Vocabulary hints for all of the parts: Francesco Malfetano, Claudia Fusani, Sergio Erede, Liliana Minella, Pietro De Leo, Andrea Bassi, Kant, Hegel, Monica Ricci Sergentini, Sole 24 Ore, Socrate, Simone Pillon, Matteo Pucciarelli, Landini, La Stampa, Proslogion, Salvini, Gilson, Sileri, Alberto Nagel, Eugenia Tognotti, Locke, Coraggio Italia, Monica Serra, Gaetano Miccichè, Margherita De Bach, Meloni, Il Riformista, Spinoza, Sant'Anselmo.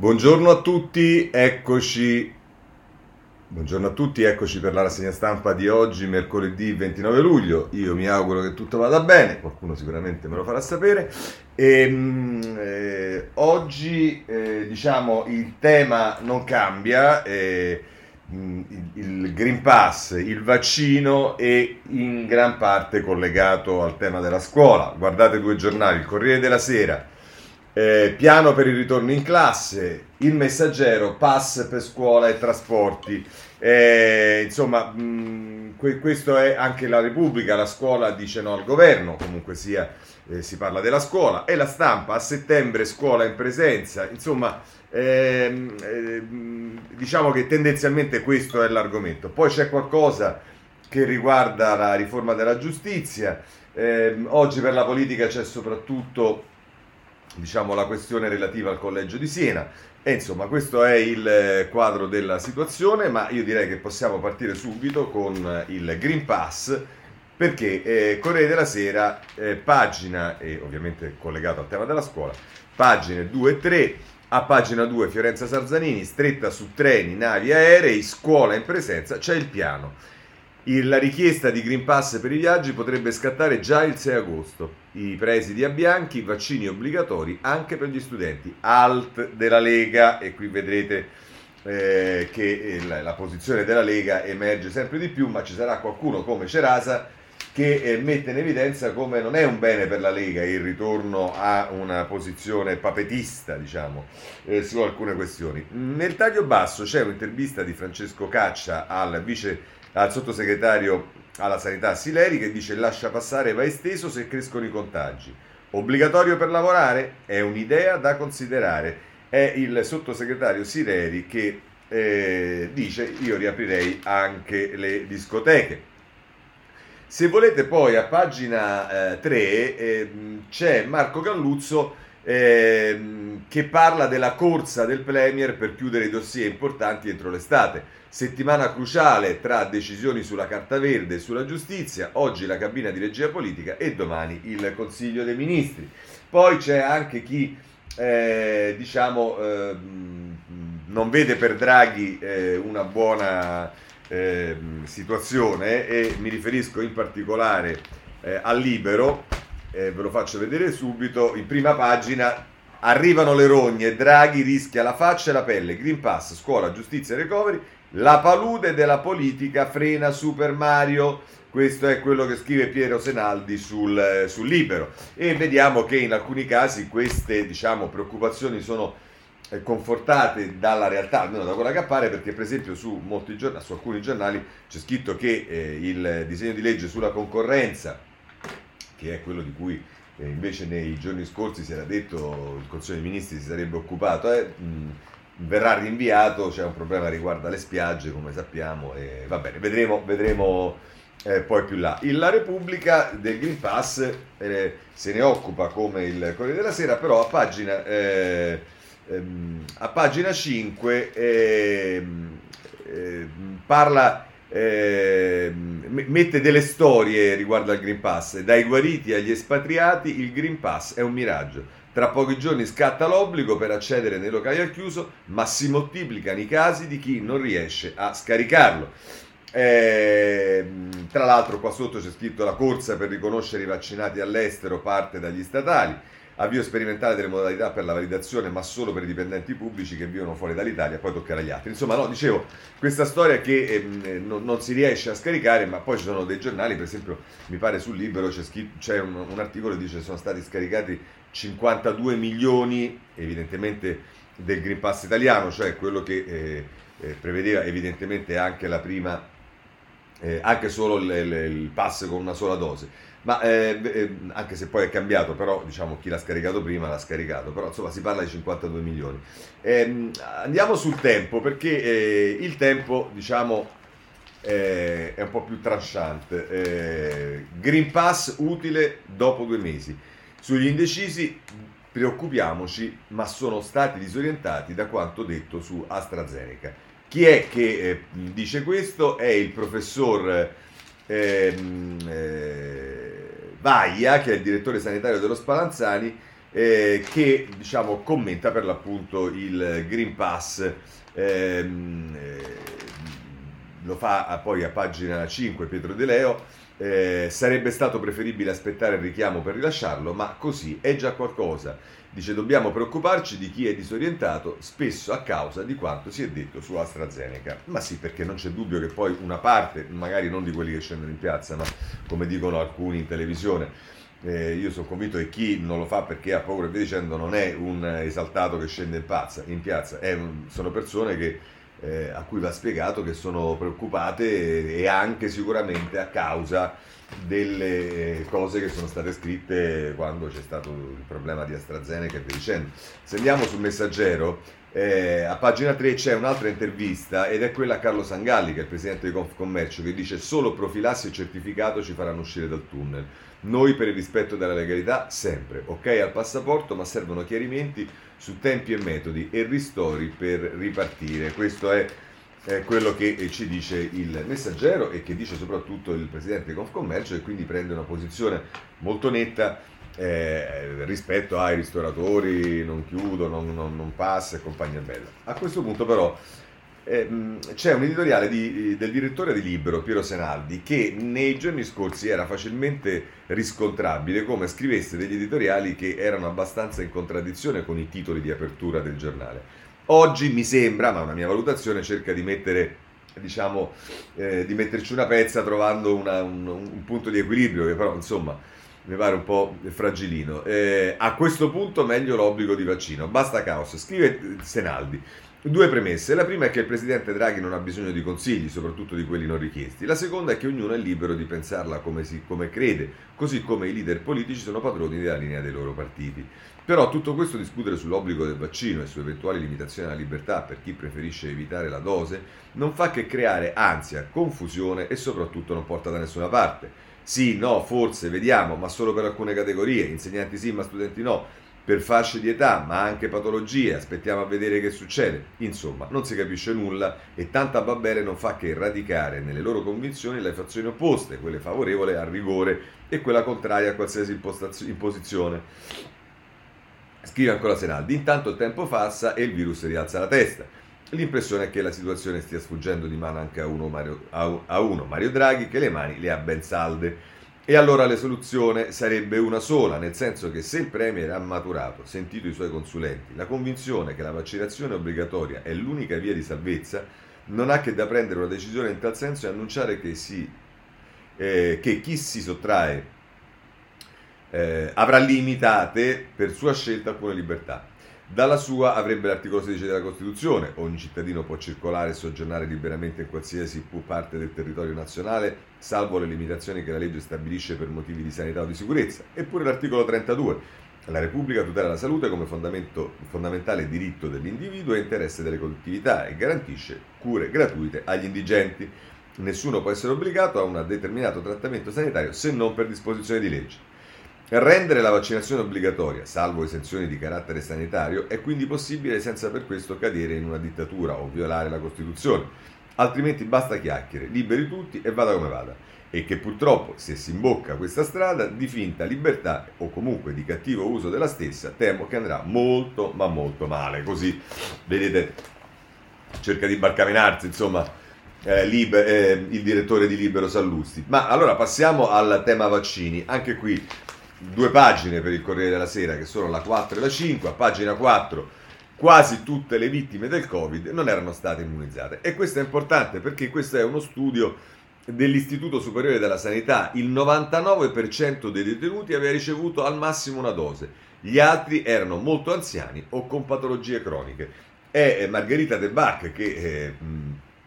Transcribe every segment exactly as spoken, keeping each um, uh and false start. Buongiorno a tutti, eccoci. Buongiorno a tutti, eccoci per la rassegna stampa di oggi, mercoledì ventinove luglio. Io mi auguro che tutto vada bene, qualcuno sicuramente me lo farà sapere. E, eh, oggi eh, diciamo il tema non cambia, eh, il, il Green Pass, il vaccino è in gran parte collegato al tema della scuola. Guardate due giornali, il Corriere della Sera. Eh, piano per il ritorno in classe, Il Messaggero, pass per scuola e trasporti, eh, insomma mh, que- questo è anche La Repubblica, la scuola dice no al governo, comunque sia eh, si parla della scuola, e La Stampa, a settembre scuola in presenza, insomma ehm, ehm, diciamo che tendenzialmente questo è l'argomento. Poi c'è qualcosa che riguarda la riforma della giustizia, eh, oggi per la politica c'è soprattutto diciamo la questione relativa al collegio di Siena e insomma questo è il quadro della situazione, ma io direi che possiamo partire subito con il Green Pass, perché eh, Corriere della Sera, eh, pagina, e ovviamente collegato al tema della scuola, pagine due e tre. A pagina due Fiorenza Sarzanini, stretta su treni, navi, aerei, scuola in presenza, c'è il piano. La richiesta di Green Pass per i viaggi potrebbe scattare già il sei agosto. I presidi a Bianchi, vaccini obbligatori anche per gli studenti. Alt della Lega, e qui vedrete eh, che la, la posizione della Lega emerge sempre di più, ma ci sarà qualcuno come Cerasa che eh, mette in evidenza come non è un bene per la Lega il ritorno a una posizione papetista, diciamo, eh, su alcune questioni. Nel taglio basso c'è un'intervista di Francesco Caccia al vice al sottosegretario alla sanità Sileri, che dice lascia passare va esteso se crescono i contagi, obbligatorio per lavorare è un'idea da considerare. È il sottosegretario Sileri che eh, dice io riaprirei anche le discoteche. Se volete poi a pagina eh, tre eh, c'è Marco Galluzzo eh, che parla della corsa del Premier per chiudere i dossier importanti entro l'estate. Settimana cruciale tra decisioni sulla Carta Verde e sulla giustizia, oggi la cabina di regia politica e domani il Consiglio dei Ministri. Poi c'è anche chi eh, diciamo eh, non vede per Draghi eh, una buona eh, situazione, e mi riferisco in particolare eh, al Libero, eh, ve lo faccio vedere subito, in prima pagina. Arrivano le rogne, Draghi rischia la faccia e la pelle, Green Pass, scuola, giustizia e recovery, la palude della politica frena Super Mario. Questo è quello che scrive Piero Senaldi sul, sul Libero, e vediamo che in alcuni casi queste diciamo preoccupazioni sono eh, confortate dalla realtà, almeno da quella che appare, perché per esempio su, molti giornali, su alcuni giornali c'è scritto che eh, il disegno di legge sulla concorrenza, che è quello di cui invece nei giorni scorsi si era detto il Consiglio dei Ministri si sarebbe occupato, eh, mh, verrà rinviato, c'è un problema riguardo alle spiagge come sappiamo, e va bene, vedremo, vedremo eh, poi più là. La Repubblica del Green Pass eh, se ne occupa come il Corriere della Sera, però a pagina, eh, ehm, a pagina cinque eh, eh, parla... Eh, mette delle storie riguardo al Green Pass, dai guariti agli espatriati il Green Pass è un miraggio, tra pochi giorni scatta l'obbligo per accedere nei locali al chiuso, ma si moltiplicano i casi di chi non riesce a scaricarlo. Eh, tra l'altro qua sotto c'è scritto la corsa per riconoscere i vaccinati all'estero parte dagli statali, avvio sperimentale delle modalità per la validazione, ma solo per i dipendenti pubblici che vivono fuori dall'Italia, poi toccherà agli altri. Insomma, no, dicevo, questa storia che eh, non, non si riesce a scaricare, ma poi ci sono dei giornali, per esempio, mi pare sul Libero c'è, scritto, c'è un, un articolo che dice che sono stati scaricati cinquantadue milioni, evidentemente, del Green Pass italiano, cioè quello che eh, eh, prevedeva evidentemente anche la prima... Eh, anche solo le, le, il pass con una sola dose, ma eh, eh, anche se poi è cambiato, però diciamo chi l'ha scaricato prima l'ha scaricato, però insomma si parla di cinquantadue milioni. Eh, andiamo sul tempo, perché eh, il tempo diciamo eh, è un po' più tranchant. Eh, Green Pass utile dopo due mesi, sugli indecisi preoccupiamoci, ma sono stati disorientati da quanto detto su AstraZeneca. Chi è che eh, dice questo? È il professor eh, eh, Vaia, che è il direttore sanitario dello Spallanzani, eh, che diciamo commenta per l'appunto il Green Pass, ehm, lo fa a, poi a pagina cinque Pietro De Leo. Eh, sarebbe stato preferibile aspettare il richiamo per rilasciarlo, ma così è già qualcosa. Dice: dobbiamo preoccuparci di chi è disorientato, spesso a causa di quanto si è detto su AstraZeneca. Ma sì, perché non c'è dubbio che poi una parte, magari non di quelli che scendono in piazza, ma come dicono alcuni in televisione, eh, io sono convinto che chi non lo fa perché ha paura e via dicendo non è un esaltato che scende in, pazza, in piazza, è un, sono persone che Eh, a cui va spiegato che sono preoccupate e, e anche sicuramente a causa delle cose che sono state scritte quando c'è stato il problema di AstraZeneca e via dicendo. Se andiamo sul Messaggero, eh, a pagina tre c'è un'altra intervista ed è quella a Carlo Sangalli, che è il presidente di Confcommercio, che dice: solo profilassi e certificato ci faranno uscire dal tunnel. Noi per il rispetto della legalità sempre, ok al passaporto, ma servono chiarimenti su tempi e metodi e ristori per ripartire. Questo è eh, quello che ci dice il Messaggero e che dice soprattutto il presidente di Confcommercio, e quindi prende una posizione molto netta eh, rispetto ai ristoratori, non chiudo, non, non, non passa e compagnia bella. A questo punto però c'è un editoriale di, del direttore di Libero, Piero Senaldi, che nei giorni scorsi era facilmente riscontrabile come scrivesse degli editoriali che erano abbastanza in contraddizione con i titoli di apertura del giornale. Oggi mi sembra, ma una mia valutazione, cerca di mettere, diciamo, eh, di metterci una pezza trovando una, un, un punto di equilibrio che però, insomma, mi pare un po' fragilino. Eh, a questo punto meglio l'obbligo di vaccino, basta caos, scrive Senaldi. Due premesse: la prima è che il presidente Draghi non ha bisogno di consigli, soprattutto di quelli non richiesti; la seconda è che ognuno è libero di pensarla come, si, come crede, così come i leader politici sono padroni della linea dei loro partiti. Però tutto questo, discutere sull'obbligo del vaccino e su eventuali limitazioni alla libertà per chi preferisce evitare la dose, non fa che creare ansia, confusione e soprattutto non porta da nessuna parte. Sì, no, forse, vediamo, ma solo per alcune categorie, insegnanti sì ma studenti no, per fasce di età, ma anche patologie, aspettiamo a vedere che succede. Insomma, non si capisce nulla e tanta babbele non fa che radicare nelle loro convinzioni le fazioni opposte, quelle favorevole al rigore e quella contraria a qualsiasi impostaz- imposizione. Scrive ancora Senaldi: intanto il tempo passa e il virus rialza la testa. L'impressione è che la situazione stia sfuggendo di mano anche a uno Mario, a uno Mario Draghi, che le mani le ha ben salde. E allora la soluzione sarebbe una sola, nel senso che se il Premier ha maturato, sentito i suoi consulenti, la convinzione che la vaccinazione obbligatoria è l'unica via di salvezza, non ha che da prendere una decisione in tal senso e annunciare che, si, eh, che chi si sottrae eh, avrà limitate per sua scelta alcune libertà. Dalla sua avrebbe l'articolo sedici della Costituzione: ogni cittadino può circolare e soggiornare liberamente in qualsiasi parte del territorio nazionale, salvo le limitazioni che la legge stabilisce per motivi di sanità o di sicurezza. Eppure l'articolo trentadue: la Repubblica tutela la salute come fondamento, fondamentale diritto dell'individuo e interesse delle collettività e garantisce cure gratuite agli indigenti. Nessuno può essere obbligato a un determinato trattamento sanitario se non per disposizione di legge. Rendere la vaccinazione obbligatoria, salvo esenzioni di carattere sanitario, è quindi possibile senza per questo cadere in una dittatura o violare la Costituzione. Altrimenti basta chiacchiere, liberi tutti e vada come vada. E che purtroppo, se si imbocca questa strada di finta libertà o comunque di cattivo uso della stessa, temo che andrà molto ma molto male. Così, vedete, cerca di barcamenarsi, insomma, eh, liber, eh, il direttore di Libero Sallusti. Ma allora passiamo al tema vaccini. Anche qui due pagine per il Corriere della Sera, che sono la quattro e la cinque. A pagina quattro: quasi tutte le vittime del Covid non erano state immunizzate. E questo è importante perché questo è uno studio dell'Istituto Superiore della Sanità. Il novantanove per cento dei detenuti aveva ricevuto al massimo una dose, gli altri erano molto anziani o con patologie croniche. È Margherita De Bach che eh,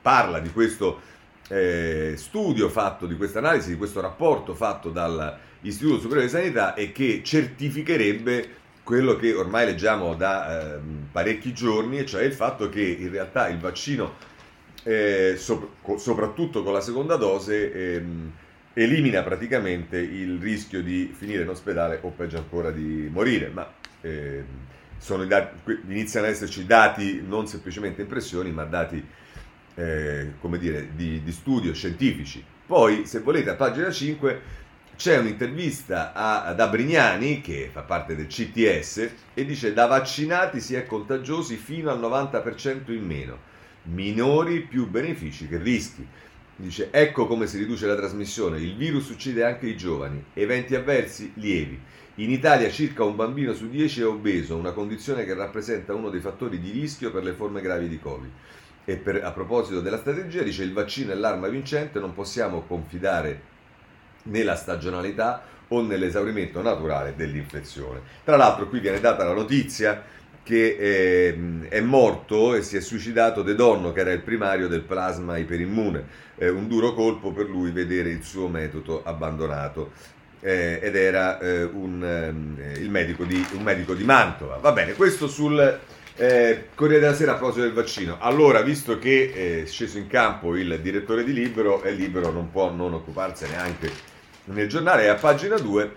parla di questo eh, studio fatto, di questa analisi, di questo rapporto fatto dall'Istituto Superiore di Sanità e che certificherebbe quello che ormai leggiamo da eh, parecchi giorni, cioè il fatto che in realtà il vaccino, eh, so- co- soprattutto con la seconda dose, ehm, elimina praticamente il rischio di finire in ospedale o peggio ancora di morire. Ma eh, sono i dati, iniziano ad esserci dati, non semplicemente impressioni, ma dati eh, come dire, di, di studio scientifici. Poi, se volete, a pagina cinque c'è un'intervista a, ad Abrignani, che fa parte del C T S, e dice: da vaccinati si è contagiosi fino al novanta per cento in meno, minori più benefici che rischi. Dice: ecco come si riduce la trasmissione, il virus uccide anche i giovani, eventi avversi lievi. In Italia circa un bambino su dieci è obeso, una condizione che rappresenta uno dei fattori di rischio per le forme gravi di Covid. E per, a proposito della strategia, dice: il vaccino è l'arma vincente, non possiamo confidare nella stagionalità o nell'esaurimento naturale dell'infezione. Tra l'altro qui viene data la notizia che è, è morto e si è suicidato De Donno, che era il primario del plasma iperimmune. È un duro colpo per lui vedere il suo metodo abbandonato. Eh, ed era eh, un, eh, il medico di, un medico di Mantova. Va bene, questo sul eh, Corriere della Sera a proposito del vaccino. Allora, visto che eh, è sceso in campo il direttore di Libero, e Libero non può non occuparsene anche nel giornale, è a pagina due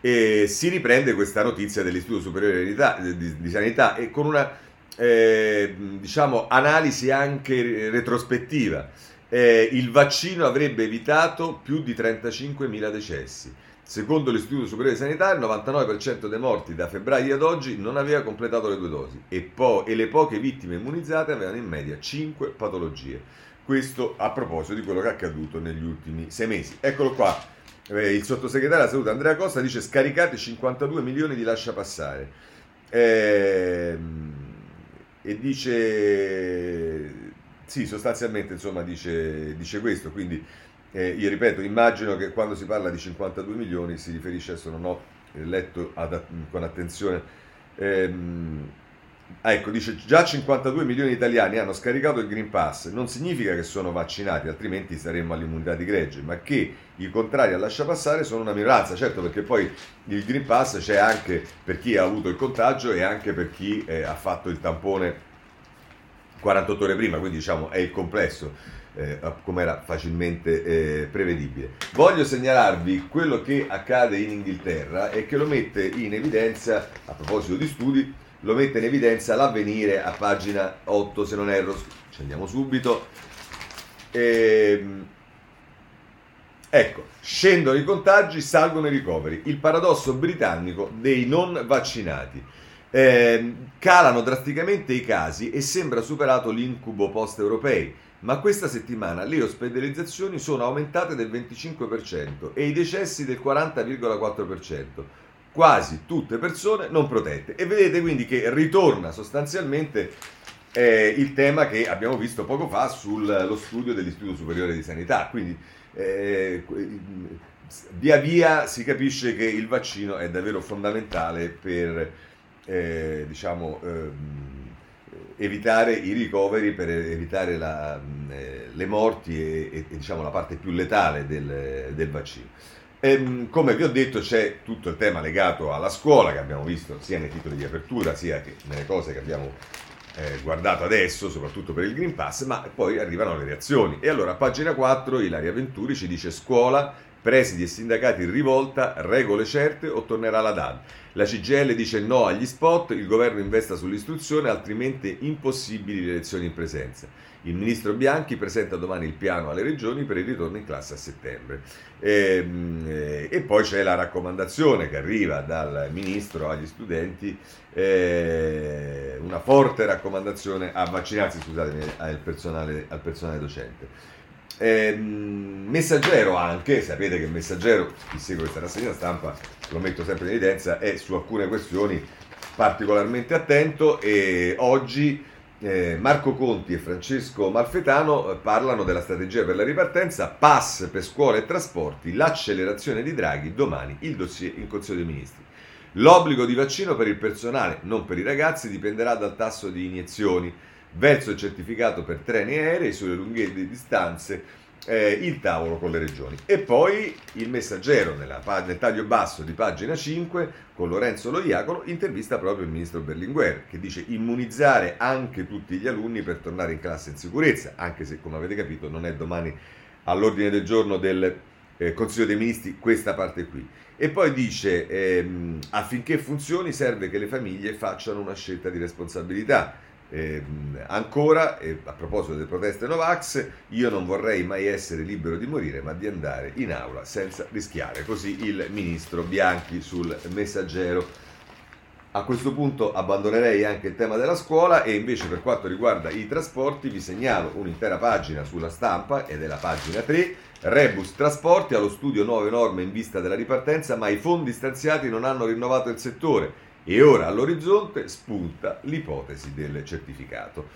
e si riprende questa notizia dell'Istituto Superiore di, di, di Sanità, e con una eh, diciamo analisi anche retrospettiva. Eh, il vaccino avrebbe evitato più di trentacinquemila decessi. Secondo l'Istituto Superiore di Sanità, il novantanove per cento dei morti da febbraio ad oggi non aveva completato le due dosi, e, po- e le poche vittime immunizzate avevano in media cinque patologie. Questo a proposito di quello che è accaduto negli ultimi sei mesi. Eccolo qua, eh, il sottosegretario alla salute Andrea Costa dice: scaricate cinquantadue milioni di lasciapassare. Eh, e dice... Sì, sostanzialmente, insomma, dice, dice questo, quindi eh, io ripeto, immagino che quando si parla di cinquantadue milioni si riferisce, adesso non ho letto ad, con attenzione, ehm, ecco, dice: già cinquantadue milioni di italiani hanno scaricato il Green Pass, non significa che sono vaccinati, altrimenti saremmo all'immunità di gregge, ma che i contrari a lasciapassare sono una minoranza, certo, perché poi il Green Pass c'è anche per chi ha avuto il contagio e anche per chi eh, ha fatto il tampone quarantotto ore prima, quindi diciamo è il complesso, eh, come era facilmente eh, prevedibile. Voglio segnalarvi quello che accade in Inghilterra e che lo mette in evidenza, a proposito di studi, lo mette in evidenza l'Avvenire a pagina otto, se non erro, ci andiamo subito. Ehm, ecco, scendono i contagi, salgono i ricoveri, il paradosso britannico dei non vaccinati. Eh, calano drasticamente i casi e sembra superato l'incubo post-europei, ma questa settimana le ospedalizzazioni sono aumentate del venticinque per cento e i decessi del quaranta virgola quattro per cento, quasi tutte persone non protette. E vedete quindi che ritorna sostanzialmente eh, il tema che abbiamo visto poco fa sullo studio dell'Istituto Superiore di Sanità, quindi eh, via via si capisce che il vaccino è davvero fondamentale per Eh, diciamo ehm, evitare i ricoveri, per evitare la, eh, le morti e, e, e diciamo la parte più letale del, del vaccino. E, come vi ho detto, c'è tutto il tema legato alla scuola, che abbiamo visto sia nei titoli di apertura sia che nelle cose che abbiamo eh, guardato adesso, soprattutto per il Green Pass, ma poi arrivano le reazioni. E allora a pagina quattro Ilaria Venturi ci dice: scuola, presidi e sindacati in rivolta, regole certe o tornerà la D A D. La C G I L dice no agli spot, il governo investa sull'istruzione, altrimenti impossibili le lezioni in presenza. Il ministro Bianchi presenta domani il piano alle regioni per il ritorno in classe a settembre. E, e poi c'è la raccomandazione che arriva dal ministro agli studenti, eh, una forte raccomandazione a vaccinarsi, scusatemi, al personale, al personale docente. Eh, Messaggero anche, sapete che il Messaggero, chi segue questa rassegna stampa, lo metto sempre in evidenza, è su alcune questioni particolarmente attento, e oggi eh, Marco Conti e Francesco Malfetano parlano della strategia per la ripartenza, pass per scuola e trasporti, l'accelerazione di Draghi, domani il dossier in Consiglio dei Ministri. L'obbligo di vaccino per il personale, non per i ragazzi, dipenderà dal tasso di iniezioni. Verso il certificato per treni aerei sulle lunghe distanze, eh, il tavolo con le regioni. E poi il Messaggero, nella, nel taglio basso di pagina cinque, con Lorenzo Loiacono, intervista proprio il ministro Berlinguer, che dice: immunizzare anche tutti gli alunni per tornare in classe in sicurezza, anche se, come avete capito, non è domani all'ordine del giorno del eh, Consiglio dei Ministri questa parte qui. E poi dice, ehm, affinché funzioni serve che le famiglie facciano una scelta di responsabilità. Eh, ancora, eh, a proposito delle proteste Novax, io non vorrei mai essere libero di morire, ma di andare in aula senza rischiare. Così il ministro Bianchi sul Messaggero. A questo punto abbandonerei anche il tema della scuola e invece, per quanto riguarda i trasporti, vi segnalo un'intera pagina sulla Stampa, ed è la pagina tre, Rebus Trasporti, allo studio nuove norme in vista della ripartenza, ma i fondi stanziati non hanno rinnovato il settore e ora all'orizzonte spunta l'ipotesi del certificato.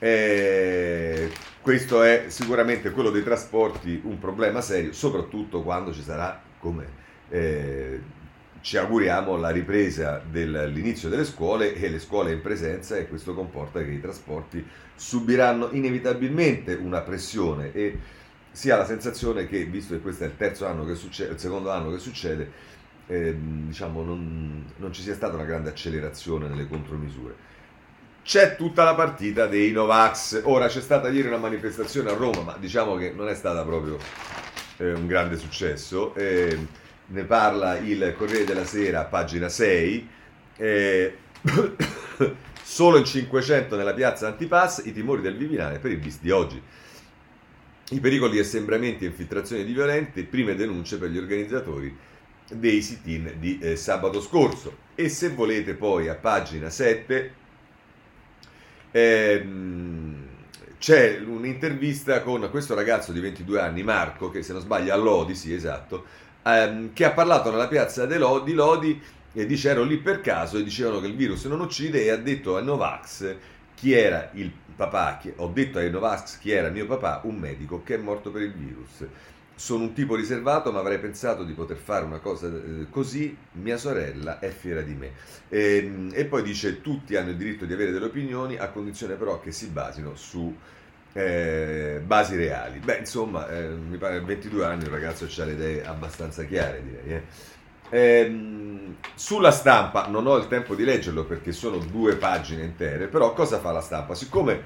Eh, questo è sicuramente, quello dei trasporti, un problema serio, soprattutto quando ci sarà, come eh, ci auguriamo, la ripresa dell'inizio delle scuole e le scuole in presenza, e questo comporta che i trasporti subiranno inevitabilmente una pressione, e si ha la sensazione che, visto che questo è il terzo anno che succede, il secondo anno che succede, eh, diciamo non, non ci sia stata una grande accelerazione nelle contromisure. C'è tutta la partita dei Novax. Ora, c'è stata ieri una manifestazione a Roma, ma diciamo che non è stata proprio eh, un grande successo. Eh, Ne parla il Corriere della Sera, pagina sei, eh, solo in cinquecento nella piazza antipass, i timori del Viminale per il bis di oggi. I pericoli di assembramenti e infiltrazioni di violenti, prime denunce per gli organizzatori dei sit-in di eh, sabato scorso. E se volete poi a pagina sette ehm, c'è un'intervista con questo ragazzo di ventidue anni, Marco, che se non sbaglio a Lodi, sì esatto, che ha parlato nella piazza di Lodi, Lodi e dice: ero lì per caso e dicevano che il virus non uccide, e ha detto ai Novax chi era il papà, chi, ho detto ai Novax chi era mio papà, un medico che è morto per il virus. Sono un tipo riservato, ma avrei pensato di poter fare una cosa eh, così, mia sorella è fiera di me. E, e poi dice: tutti hanno il diritto di avere delle opinioni, a condizione però che si basino su Eh, basi reali. Beh, insomma, eh, mi pare a ventidue anni un ragazzo c'ha le idee abbastanza chiare, direi. Eh. Eh, sulla Stampa non ho il tempo di leggerlo perché sono due pagine intere, però cosa fa la Stampa? Siccome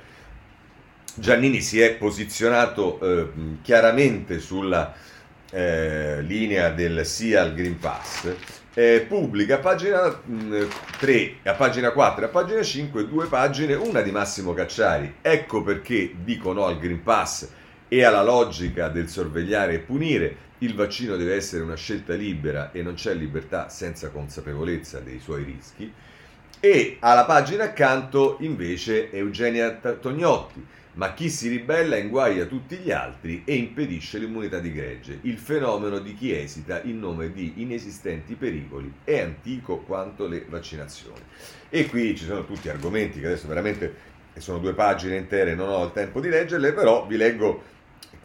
Giannini si è posizionato eh, chiaramente sulla eh, linea del sì al Green Pass, eh, pubblica a pagina mh, tre, a pagina quattro, a pagina cinque due pagine, una di Massimo Cacciari, ecco perché dico no al Green Pass e alla logica del sorvegliare e punire, il vaccino deve essere una scelta libera e non c'è libertà senza consapevolezza dei suoi rischi, e alla pagina accanto invece Eugenia Tognotti, ma chi si ribella inguaia tutti gli altri e impedisce l'immunità di gregge. Il fenomeno di chi esita in nome di inesistenti pericoli è antico quanto le vaccinazioni. E qui ci sono tutti argomenti che adesso veramente sono due pagine intere, non ho il tempo di leggerle, però vi leggo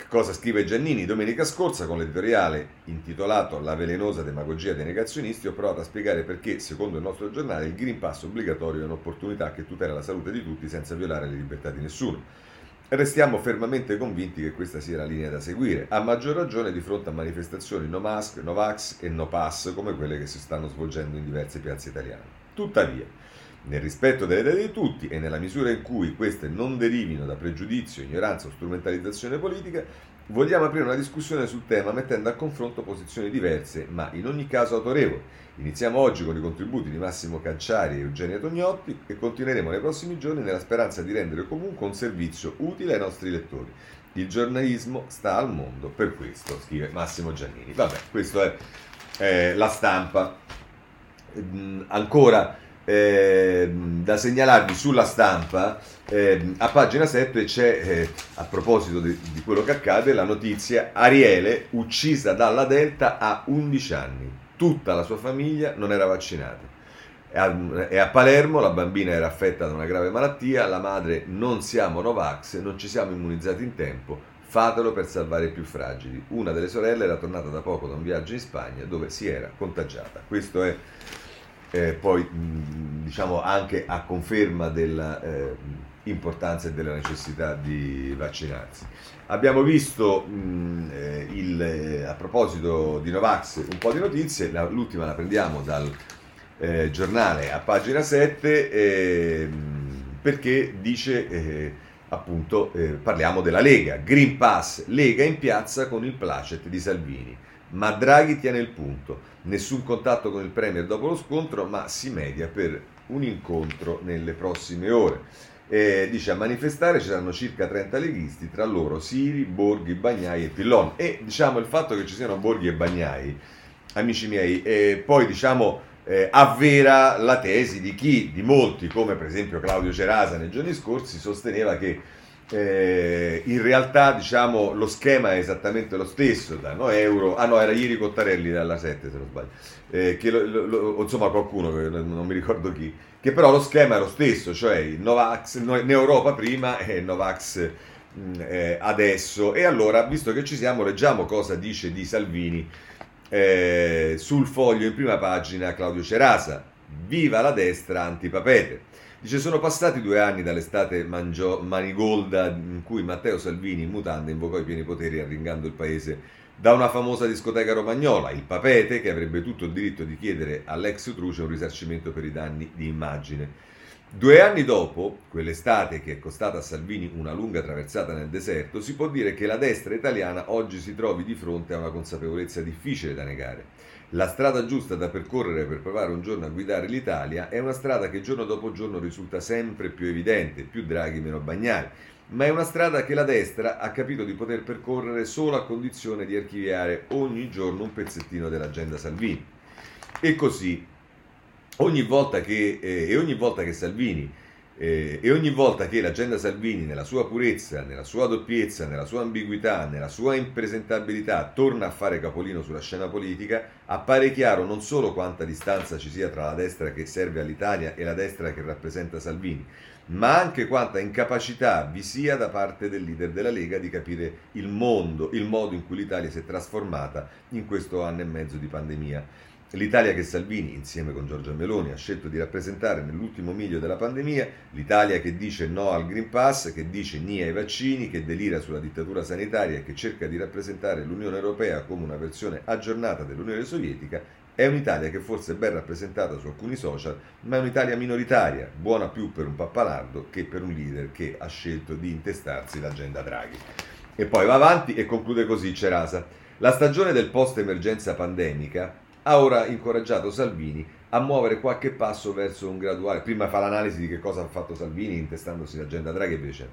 cosa scrive Giannini. Domenica scorsa, con l'editoriale intitolato La velenosa demagogia dei negazionisti, ho provato a spiegare perché, secondo il nostro giornale, il Green Pass obbligatorio è un'opportunità che tutela la salute di tutti senza violare le libertà di nessuno. Restiamo fermamente convinti che questa sia la linea da seguire, a maggior ragione di fronte a manifestazioni no mask, no vax e no pass come quelle che si stanno svolgendo in diverse piazze italiane. Tuttavia, nel rispetto delle idee di tutti e nella misura in cui queste non derivino da pregiudizio, ignoranza o strumentalizzazione politica, vogliamo aprire una discussione sul tema mettendo a confronto posizioni diverse, ma in ogni caso autorevoli. Iniziamo oggi con i contributi di Massimo Cacciari e Eugenia Tognotti e continueremo nei prossimi giorni nella speranza di rendere comunque un servizio utile ai nostri lettori. Il giornalismo sta al mondo per questo, scrive Massimo Giannini. Vabbè, questo è eh, la Stampa. Ehm, ancora eh, da segnalarvi sulla Stampa. Eh, a pagina sette c'è, eh, a proposito di, di quello che accade, la notizia: Ariele uccisa dalla Delta a undici anni, tutta la sua famiglia non era vaccinata, e a, e a Palermo la bambina era affetta da una grave malattia, la madre: non siamo Novax, non ci siamo immunizzati in tempo, fatelo per salvare i più fragili. Una delle sorelle era tornata da poco da un viaggio in Spagna dove si era contagiata. Questo è eh, poi mh, diciamo anche a conferma della eh, importanza e della necessità di vaccinarsi. Abbiamo visto mh, eh, il, eh, a proposito di Novax un po' di notizie, la, l'ultima la prendiamo dal eh, giornale a pagina sette eh, perché dice eh, appunto eh, parliamo della Lega, Green Pass, Lega in piazza con il placet di Salvini, ma Draghi tiene il punto, nessun contatto con il premier dopo lo scontro, ma si media per un incontro nelle prossime ore. Eh, dice a manifestare ci saranno circa trenta leghisti, tra loro Siri, Borghi, Bagnai e Pillon. E diciamo il fatto che ci siano Borghi e Bagnai, amici miei, eh, poi diciamo eh, avvera la tesi di chi, di molti, come per esempio Claudio Cerasa nei giorni scorsi, sosteneva che eh, in realtà diciamo lo schema è esattamente lo stesso, danno euro, ah no era ieri Cottarelli dalla sette se non sbaglio, eh, che lo, lo, lo, insomma qualcuno, non mi ricordo chi, che però lo schema è lo stesso, cioè Novax, Europa prima e Novax eh, adesso. E allora, visto che ci siamo, leggiamo cosa dice di Salvini eh, sul Foglio in prima pagina Claudio Cerasa. Viva la destra antipapete! Dice, sono passati due anni dall'estate mangio- manigolda in cui Matteo Salvini in mutande invocò i pieni poteri arringando il paese da una famosa discoteca romagnola, il papete, che avrebbe tutto il diritto di chiedere all'ex Utruce un risarcimento per i danni di immagine. Due anni dopo, quell'estate che è costata a Salvini una lunga traversata nel deserto, si può dire che la destra italiana oggi si trovi di fronte a una consapevolezza difficile da negare. La strada giusta da percorrere per provare un giorno a guidare l'Italia è una strada che giorno dopo giorno risulta sempre più evidente, più Draghi meno Bagnai, ma è una strada che la destra ha capito di poter percorrere solo a condizione di archiviare ogni giorno un pezzettino dell'agenda Salvini. E così, ogni volta che, eh, e ogni volta che Salvini, eh, e ogni volta che l'agenda Salvini, nella sua purezza, nella sua doppiezza, nella sua ambiguità, nella sua impresentabilità, torna a fare capolino sulla scena politica, appare chiaro non solo quanta distanza ci sia tra la destra che serve all'Italia e la destra che rappresenta Salvini, ma anche quanta incapacità vi sia da parte del leader della Lega di capire il mondo, il modo in cui l'Italia si è trasformata in questo anno e mezzo di pandemia. L'Italia che Salvini, insieme con Giorgia Meloni, ha scelto di rappresentare nell'ultimo miglio della pandemia, l'Italia che dice no al Green Pass, che dice ni ai vaccini, che delira sulla dittatura sanitaria e che cerca di rappresentare l'Unione Europea come una versione aggiornata dell'Unione Sovietica, è un'Italia che forse è ben rappresentata su alcuni social, ma è un'Italia minoritaria, buona più per un pappalardo che per un leader che ha scelto di intestarsi l'agenda Draghi. E poi va avanti e conclude così Cerasa. La stagione del post-emergenza pandemica ha ora incoraggiato Salvini a muovere qualche passo verso un graduale... Prima fa l'analisi di che cosa ha fatto Salvini intestandosi l'agenda Draghi e invece...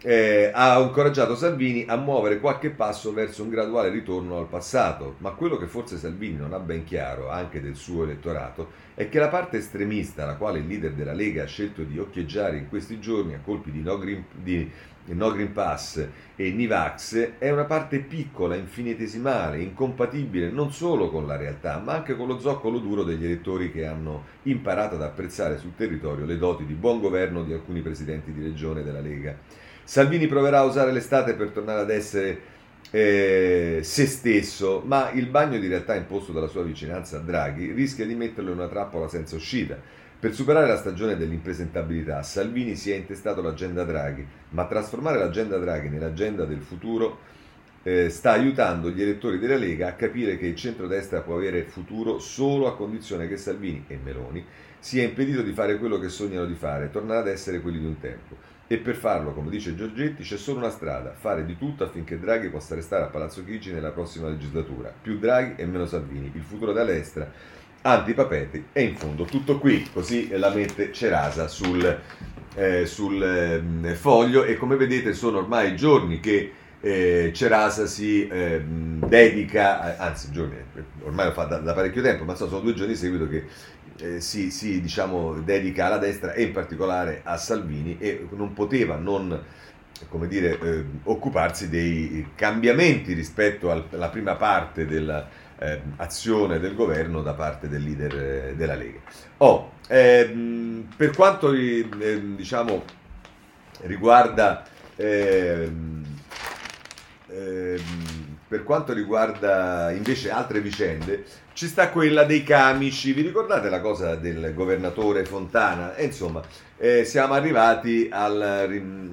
Eh, ha incoraggiato Salvini a muovere qualche passo verso un graduale ritorno al passato, ma quello che forse Salvini non ha ben chiaro, anche del suo elettorato, è che la parte estremista alla quale il leader della Lega ha scelto di occhieggiare in questi giorni a colpi di no green, di, no green pass e ni vax è una parte piccola, infinitesimale, incompatibile non solo con la realtà, ma anche con lo zoccolo duro degli elettori che hanno imparato ad apprezzare sul territorio le doti di buon governo di alcuni presidenti di regione della Lega. Salvini proverà a usare l'estate per tornare ad essere eh, se stesso, ma il bagno di realtà imposto dalla sua vicinanza a Draghi rischia di metterlo in una trappola senza uscita. Per superare la stagione dell'impresentabilità, Salvini si è intestato l'agenda Draghi, ma trasformare l'agenda Draghi nell'agenda del futuro eh, sta aiutando gli elettori della Lega a capire che il centrodestra può avere futuro solo a condizione che Salvini e Meloni sia impedito di fare quello che sognano di fare, tornare ad essere quelli di un tempo. E per farlo, come dice Giorgetti, c'è solo una strada, fare di tutto affinché Draghi possa restare a Palazzo Chigi nella prossima legislatura. Più Draghi e meno Salvini, il futuro della destra, antipapeti e in fondo tutto qui. Così la mette Cerasa sul, eh, sul eh, Foglio e come vedete sono ormai giorni che eh, Cerasa si eh, dedica, anzi giorni, ormai lo fa da, da parecchio tempo, ma sono, sono due giorni di seguito che... Eh, si, si diciamo, dedica alla destra e in particolare a Salvini e non poteva non come dire, eh, occuparsi dei cambiamenti rispetto al, alla prima parte dell'azione eh, del governo da parte del leader eh, della Lega. Oh, ehm, per quanto eh, diciamo, riguarda ehm, ehm, per quanto riguarda invece altre vicende, ci sta quella dei camici. Vi ricordate la cosa del governatore Fontana? E insomma, eh, siamo arrivati al,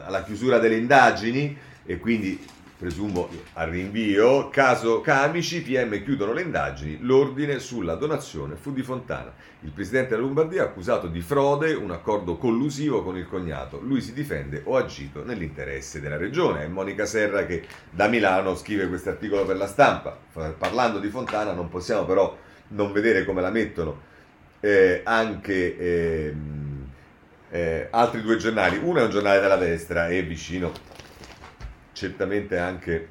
alla chiusura delle indagini e quindi, presumo, al rinvio. Caso camici, P M chiudono le indagini, l'ordine sulla donazione fu di Fontana. Il presidente della Lombardia accusato di frode, un accordo collusivo con il cognato. Lui si difende, ho agito nell'interesse della regione. È Monica Serra che da Milano scrive questo articolo per La Stampa. Parlando di Fontana non possiamo però non vedere come la mettono eh, anche eh, eh, altri due giornali. Uno è un giornale della destra e vicino certamente anche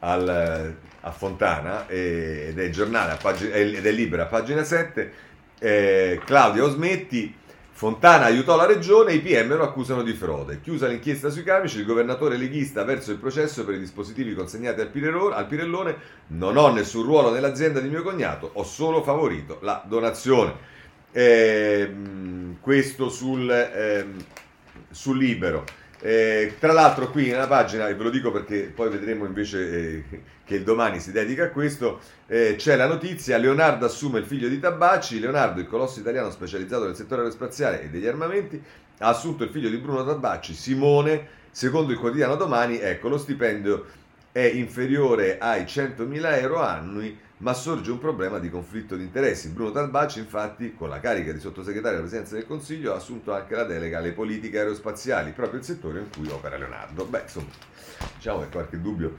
al, a Fontana, eh, ed è il giornale a pagina, ed è Libera, pagina sette, eh, Claudio Osmetti: Fontana aiutò la regione, i P M lo accusano di frode. Chiusa l'inchiesta sui camici, il governatore leghista verso il processo per i dispositivi consegnati al Pirellone: non ho nessun ruolo nell'azienda di mio cognato, ho solo favorito la donazione. Eh, questo sul, eh, sul Libero. Eh, tra l'altro qui nella pagina, e ve lo dico perché poi vedremo invece eh, che il Domani si dedica a questo, eh, c'è la notizia: Leonardo assume il figlio di Tabacci. Leonardo, il colosso italiano specializzato nel settore aerospaziale e degli armamenti, ha assunto il figlio di Bruno Tabacci, Simone. Secondo il quotidiano Domani, ecco, lo stipendio è inferiore ai centomila euro annui, ma sorge un problema di conflitto di interessi. Bruno Tabacci, infatti, con la carica di sottosegretario alla Presidenza del Consiglio, ha assunto anche la delega alle politiche aerospaziali, proprio il settore in cui opera Leonardo. Beh, insomma, diciamo che qualche dubbio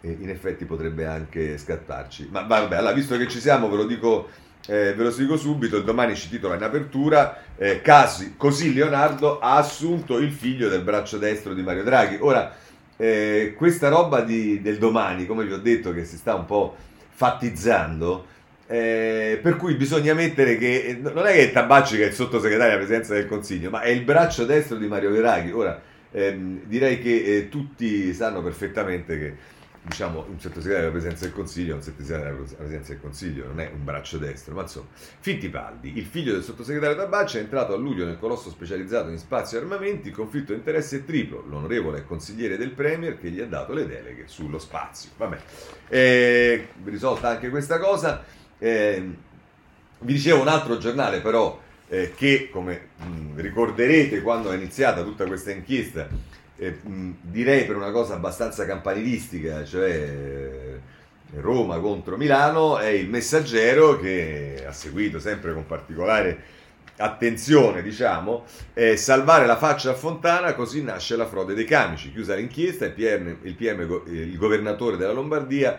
eh, in effetti potrebbe anche scattarci. Ma vabbè, allora, visto che ci siamo, ve lo dico, eh, ve lo dico subito, il Domani ci titola in apertura, eh, casi, così Leonardo ha assunto il figlio del braccio destro di Mario Draghi. Ora, eh, questa roba di, del Domani, come vi ho detto, che si sta un po' fattizzando, eh, per cui bisogna mettere che non è che è Tabacci che è il sottosegretario alla Presidenza del Consiglio, ma è il braccio destro di Mario Draghi. Ora, ehm, direi che eh, tutti sanno perfettamente che, diciamo, un sottosegretario alla Presidenza del Consiglio è un sottosegretario alla Presidenza del Consiglio, non è un braccio destro, ma insomma. Fittipaldi, il figlio del sottosegretario Tabacci, è entrato a luglio nel colosso specializzato in spazio e armamenti. Il conflitto di interessi è triplo: l'onorevole è consigliere del Premier che gli ha dato le deleghe sullo spazio. Vabbè, eh, risolta anche questa cosa. Eh, vi dicevo un altro giornale però, eh, che, come mh, ricorderete quando è iniziata tutta questa inchiesta, Eh, mh, direi per una cosa abbastanza campanilistica, cioè eh, Roma contro Milano, è Il Messaggero che ha seguito sempre con particolare attenzione, diciamo, eh, salvare la faccia a Fontana, così nasce la frode dei camici. Chiusa l'inchiesta, il P M, il, P M go, eh, il governatore della Lombardia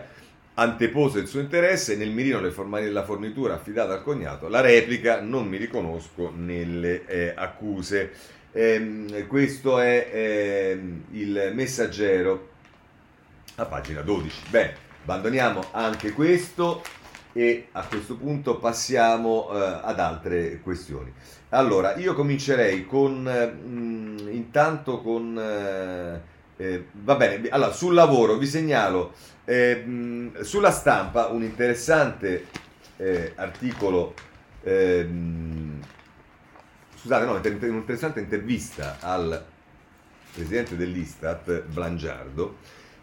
antepose il suo interesse, nel mirino le formali, la fornitura affidata al cognato, la replica: non mi riconosco nelle eh, accuse. Eh, questo è eh, Il Messaggero a pagina dodici. Beh, abbandoniamo anche questo e a questo punto passiamo eh, ad altre questioni. Allora, io comincerei con eh, mh, intanto con eh, eh, va bene, allora sul lavoro vi segnalo eh, mh, sulla Stampa un interessante eh, articolo eh, mh, Scusate, no, un'interessante intervista al presidente dell'Istat, Blangiardo,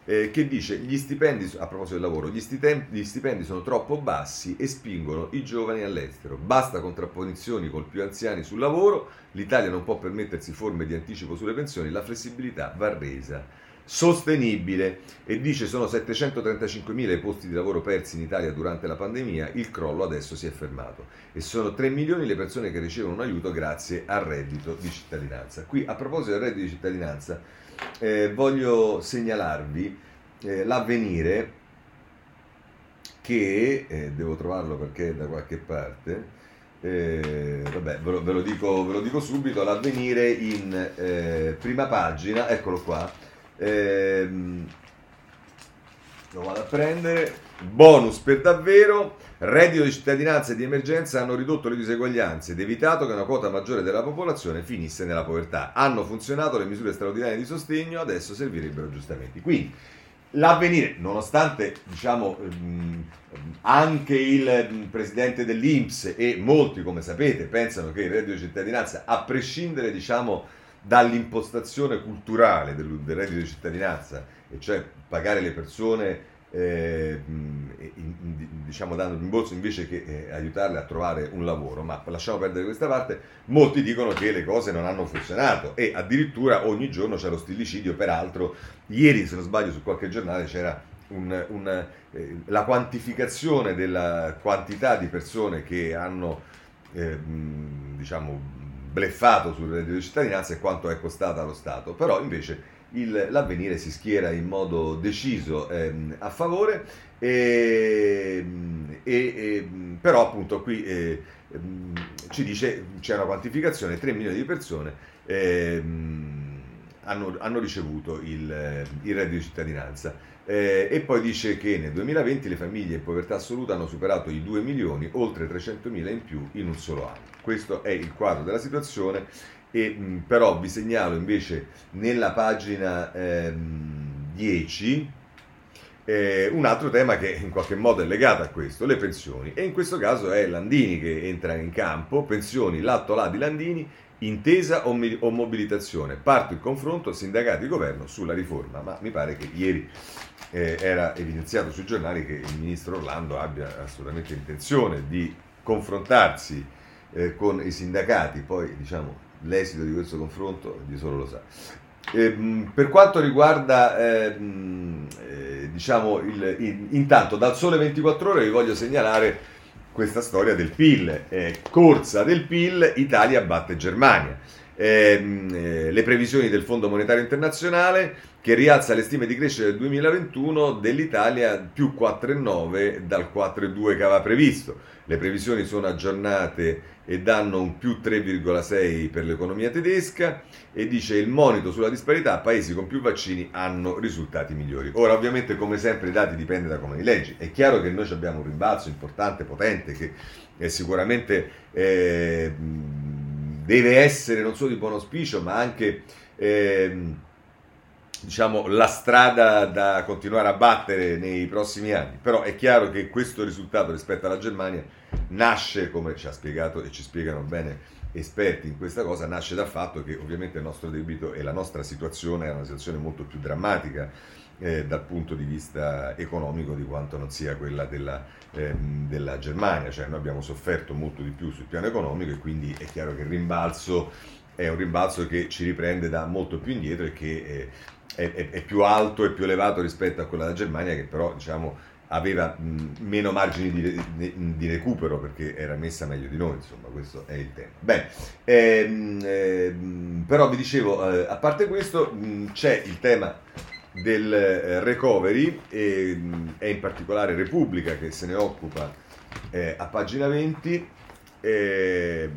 eh, che dice: gli stipendi, a proposito del lavoro, gli stipendi, gli stipendi sono troppo bassi e spingono i giovani all'estero. Basta contrapposizioni col più anziani sul lavoro, l'Italia non può permettersi forme di anticipo sulle pensioni, la flessibilità va resa sostenibile. E dice: sono settecentotrentacinquemila i posti di lavoro persi in Italia durante la pandemia, il crollo adesso si è fermato e sono tre milioni le persone che ricevono un aiuto grazie al reddito di cittadinanza. Qui, a proposito del reddito di cittadinanza, eh, voglio segnalarvi eh, l'Avvenire, che eh, devo trovarlo perché è da qualche parte, eh, vabbè, ve lo, ve lo dico, ve lo dico subito. L'Avvenire in eh, prima pagina, eccolo qua. Eh, lo vado a prendere. Bonus per davvero, reddito di cittadinanza e di emergenza hanno ridotto le diseguaglianze ed evitato che una quota maggiore della popolazione finisse nella povertà. Hanno funzionato le misure straordinarie di sostegno, adesso servirebbero aggiustamenti. Quindi l'Avvenire, nonostante, diciamo, anche il presidente dell'Inps e molti, come sapete, pensano che il reddito di cittadinanza, a prescindere, diciamo, dall'impostazione culturale del, del reddito di cittadinanza, e cioè pagare le persone eh, in, in, diciamo dando un rimborso invece che eh, aiutarle a trovare un lavoro, ma lasciamo perdere questa parte. Molti dicono che le cose non hanno funzionato e addirittura ogni giorno c'è lo stillicidio. Peraltro ieri, se non sbaglio, su qualche giornale c'era un, un, eh, la quantificazione della quantità di persone che hanno eh, diciamo bleffato sul reddito di cittadinanza e quanto è costata allo Stato. Però invece il, l'Avvenire si schiera in modo deciso ehm, a favore, e, e, e, però appunto qui eh, ehm, ci dice: c'è una quantificazione, tre milioni di persone ehm, hanno, hanno ricevuto il, il reddito di cittadinanza. Eh, e poi dice che nel duemilaventi le famiglie in povertà assoluta hanno superato i due milioni, oltre trecentomila in più in un solo anno. Questo è il quadro della situazione, e mh, però vi segnalo invece nella pagina ehm, dieci... Eh, un altro tema che in qualche modo è legato a questo, le pensioni, e in questo caso è Landini che entra in campo. Pensioni, l'atto là di Landini, intesa o, mi- o mobilitazione, parte il confronto sindacati e governo sulla riforma. Ma mi pare che ieri eh, era evidenziato sui giornali che il ministro Orlando abbia assolutamente intenzione di confrontarsi eh, con i sindacati, poi diciamo l'esito di questo confronto Dio solo lo sa. Eh, per quanto riguarda eh, eh, diciamo il, in, intanto dal Sole ventiquattro Ore vi voglio segnalare questa storia del P I L, eh, corsa del P I L, Italia batte Germania, eh, eh, le previsioni del Fondo Monetario Internazionale che rialza le stime di crescita del duemilaventuno dell'Italia, più quattro virgola nove dal quattro virgola due che aveva previsto. Le previsioni sono aggiornate e danno un più tre virgola sei per l'economia tedesca, e dice il monito sulla disparità, paesi con più vaccini hanno risultati migliori. Ora ovviamente come sempre i dati dipende da come li leggi, è chiaro che noi abbiamo un rimbalzo importante, potente, che è sicuramente eh, deve essere non solo di buon auspicio ma anche eh, diciamo la strada da continuare a battere nei prossimi anni. Però è chiaro che questo risultato rispetto alla Germania nasce, come ci ha spiegato e ci spiegano bene esperti in questa cosa, nasce dal fatto che ovviamente il nostro debito e la nostra situazione è una situazione molto più drammatica eh, dal punto di vista economico di quanto non sia quella della, eh, della Germania, cioè noi abbiamo sofferto molto di più sul piano economico, e quindi è chiaro che il rimbalzo è un rimbalzo che ci riprende da molto più indietro e che è, è, è più alto e più elevato rispetto a quella della Germania, che però diciamo aveva meno margini di, di recupero perché era messa meglio di noi, insomma questo è il tema. Beh, ehm, ehm, però vi dicevo, eh, a parte questo mh, c'è il tema del eh, recovery, e mh, è in particolare Repubblica che se ne occupa eh, a pagina venti. Eh,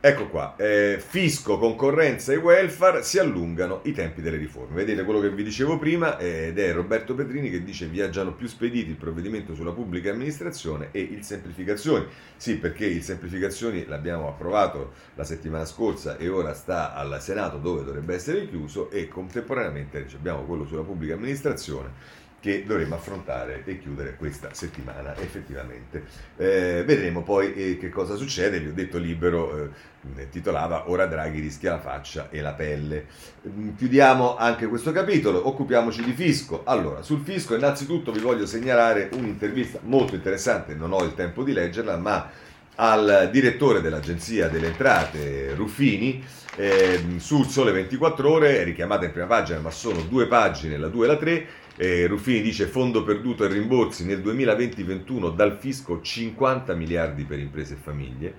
Ecco qua, eh, fisco, concorrenza e welfare, si allungano i tempi delle riforme. Vedete quello che vi dicevo prima, eh, ed è Roberto Petrini che dice viaggiano più spediti il provvedimento sulla pubblica amministrazione e il semplificazioni. Sì, perché il semplificazioni l'abbiamo approvato la settimana scorsa e ora sta al Senato dove dovrebbe essere chiuso, e contemporaneamente abbiamo quello sulla pubblica amministrazione che dovremo affrontare e chiudere questa settimana effettivamente. Eh, vedremo poi eh, che cosa succede. Vi ho detto, Libero eh, titolava "Ora Draghi rischia la faccia e la pelle". Mm, chiudiamo anche questo capitolo, occupiamoci di fisco. Allora, sul fisco innanzitutto vi voglio segnalare un'intervista molto interessante, non ho il tempo di leggerla, ma al direttore dell'Agenzia delle Entrate, Ruffini, eh, sul Sole ventiquattro Ore, è richiamata in prima pagina, ma sono due pagine, la due e la tre. Eh, Ruffini dice fondo perduto e rimborsi nel duemilaventi ventuno dal fisco cinquanta miliardi per imprese e famiglie,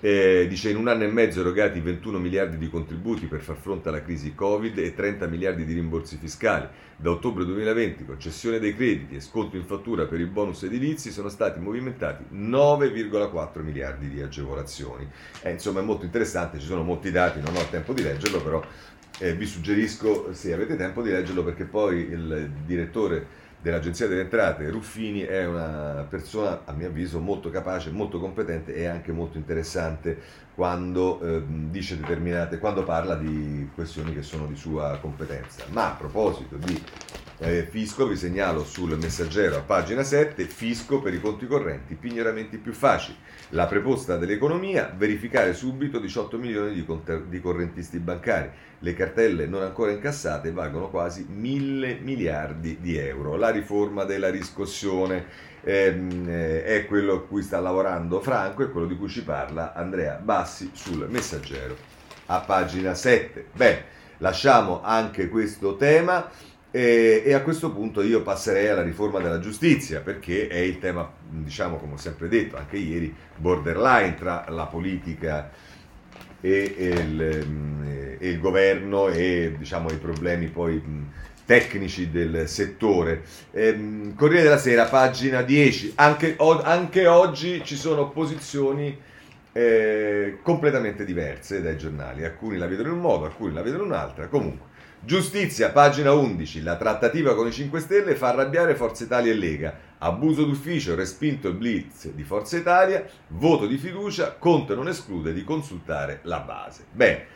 eh, dice in un anno e mezzo erogati ventuno miliardi di contributi per far fronte alla crisi Covid e trenta miliardi di rimborsi fiscali. Da ottobre duemilaventi, concessione dei crediti e sconto in fattura per i bonus edilizi, sono stati movimentati nove virgola quattro miliardi di agevolazioni. Eh, insomma è molto interessante, ci sono molti dati, non ho il tempo di leggerlo, però Eh, vi suggerisco, se avete tempo, di leggerlo, perché poi il direttore dell'Agenzia delle Entrate, Ruffini, è una persona a mio avviso molto capace, molto competente e anche molto interessante quando eh, dice determinate, quando parla di questioni che sono di sua competenza. Ma a proposito di eh, fisco vi segnalo sul Messaggero a pagina sette, fisco per i conti correnti, pignoramenti più facili, la preposta dell'economia, verificare subito diciotto milioni di, conter- di correntisti bancari. Le cartelle non ancora incassate valgono quasi mille miliardi di euro. La riforma della riscossione ehm, eh, è quello a cui sta lavorando Franco, e quello di cui ci parla Andrea Bassi sul Messaggero a pagina sette. Beh, lasciamo anche questo tema e, e a questo punto io passerei alla riforma della giustizia, perché è il tema, diciamo, come ho sempre detto anche ieri, borderline tra la politica e il, e il governo, e diciamo i problemi poi tecnici del settore. Ehm, Corriere della Sera, pagina dieci, anche, anche oggi ci sono posizioni eh, completamente diverse dai giornali. Alcuni la vedono in un modo, alcuni la vedono in un'altra. Comunque, Giustizia, pagina undici, la trattativa con i cinque Stelle fa arrabbiare Forza Italia e Lega. Abuso d'ufficio, respinto il blitz di Forza Italia, voto di fiducia, Conte non esclude di consultare la base. Bene,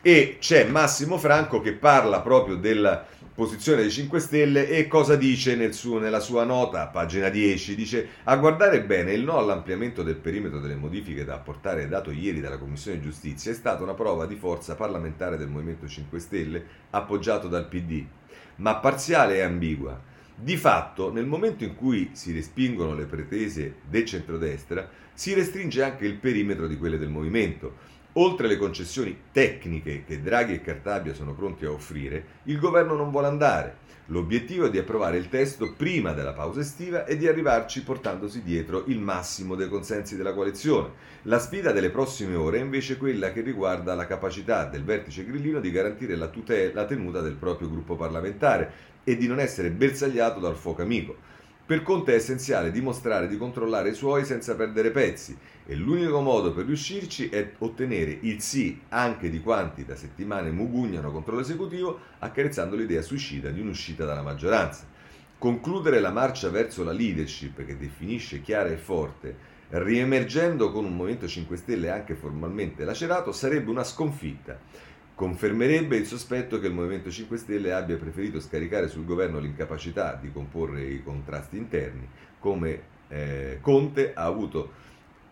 e c'è Massimo Franco che parla proprio della posizione dei cinque Stelle e cosa dice nel suo, nella sua nota, pagina dieci, dice: a guardare bene il no all'ampliamento del perimetro delle modifiche da apportare dato ieri dalla Commissione Giustizia è stata una prova di forza parlamentare del Movimento cinque Stelle appoggiato dal P D, ma parziale e ambigua. Di fatto, nel momento in cui si respingono le pretese del centrodestra, si restringe anche il perimetro di quelle del Movimento. Oltre le concessioni tecniche che Draghi e Cartabia sono pronti a offrire, il governo non vuole andare. L'obiettivo è di approvare il testo prima della pausa estiva e di arrivarci portandosi dietro il massimo dei consensi della coalizione. La sfida delle prossime ore è invece quella che riguarda la capacità del vertice grillino di garantire la tutela, la tenuta del proprio gruppo parlamentare e di non essere bersagliato dal fuoco amico. Per Conte è essenziale dimostrare di controllare i suoi senza perdere pezzi e l'unico modo per riuscirci è ottenere il sì anche di quanti da settimane mugugnano contro l'esecutivo, accarezzando l'idea suicida di un'uscita dalla maggioranza. Concludere la marcia verso la leadership che definisce chiara e forte, riemergendo con un Movimento cinque Stelle anche formalmente lacerato, sarebbe una sconfitta. Confermerebbe il sospetto che il Movimento cinque Stelle abbia preferito scaricare sul governo l'incapacità di comporre i contrasti interni, come eh, Conte ha, avuto,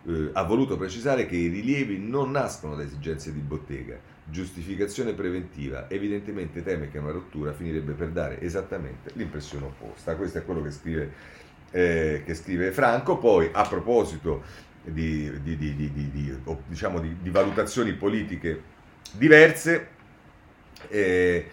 eh, ha voluto precisare che i rilievi non nascono da esigenze di bottega. Giustificazione preventiva, evidentemente teme che una rottura finirebbe per dare esattamente l'impressione opposta. Questo è quello che scrive, eh, che scrive Franco. Poi, a proposito di, di, di, di, di, di, diciamo di, di valutazioni politiche diverse, eh,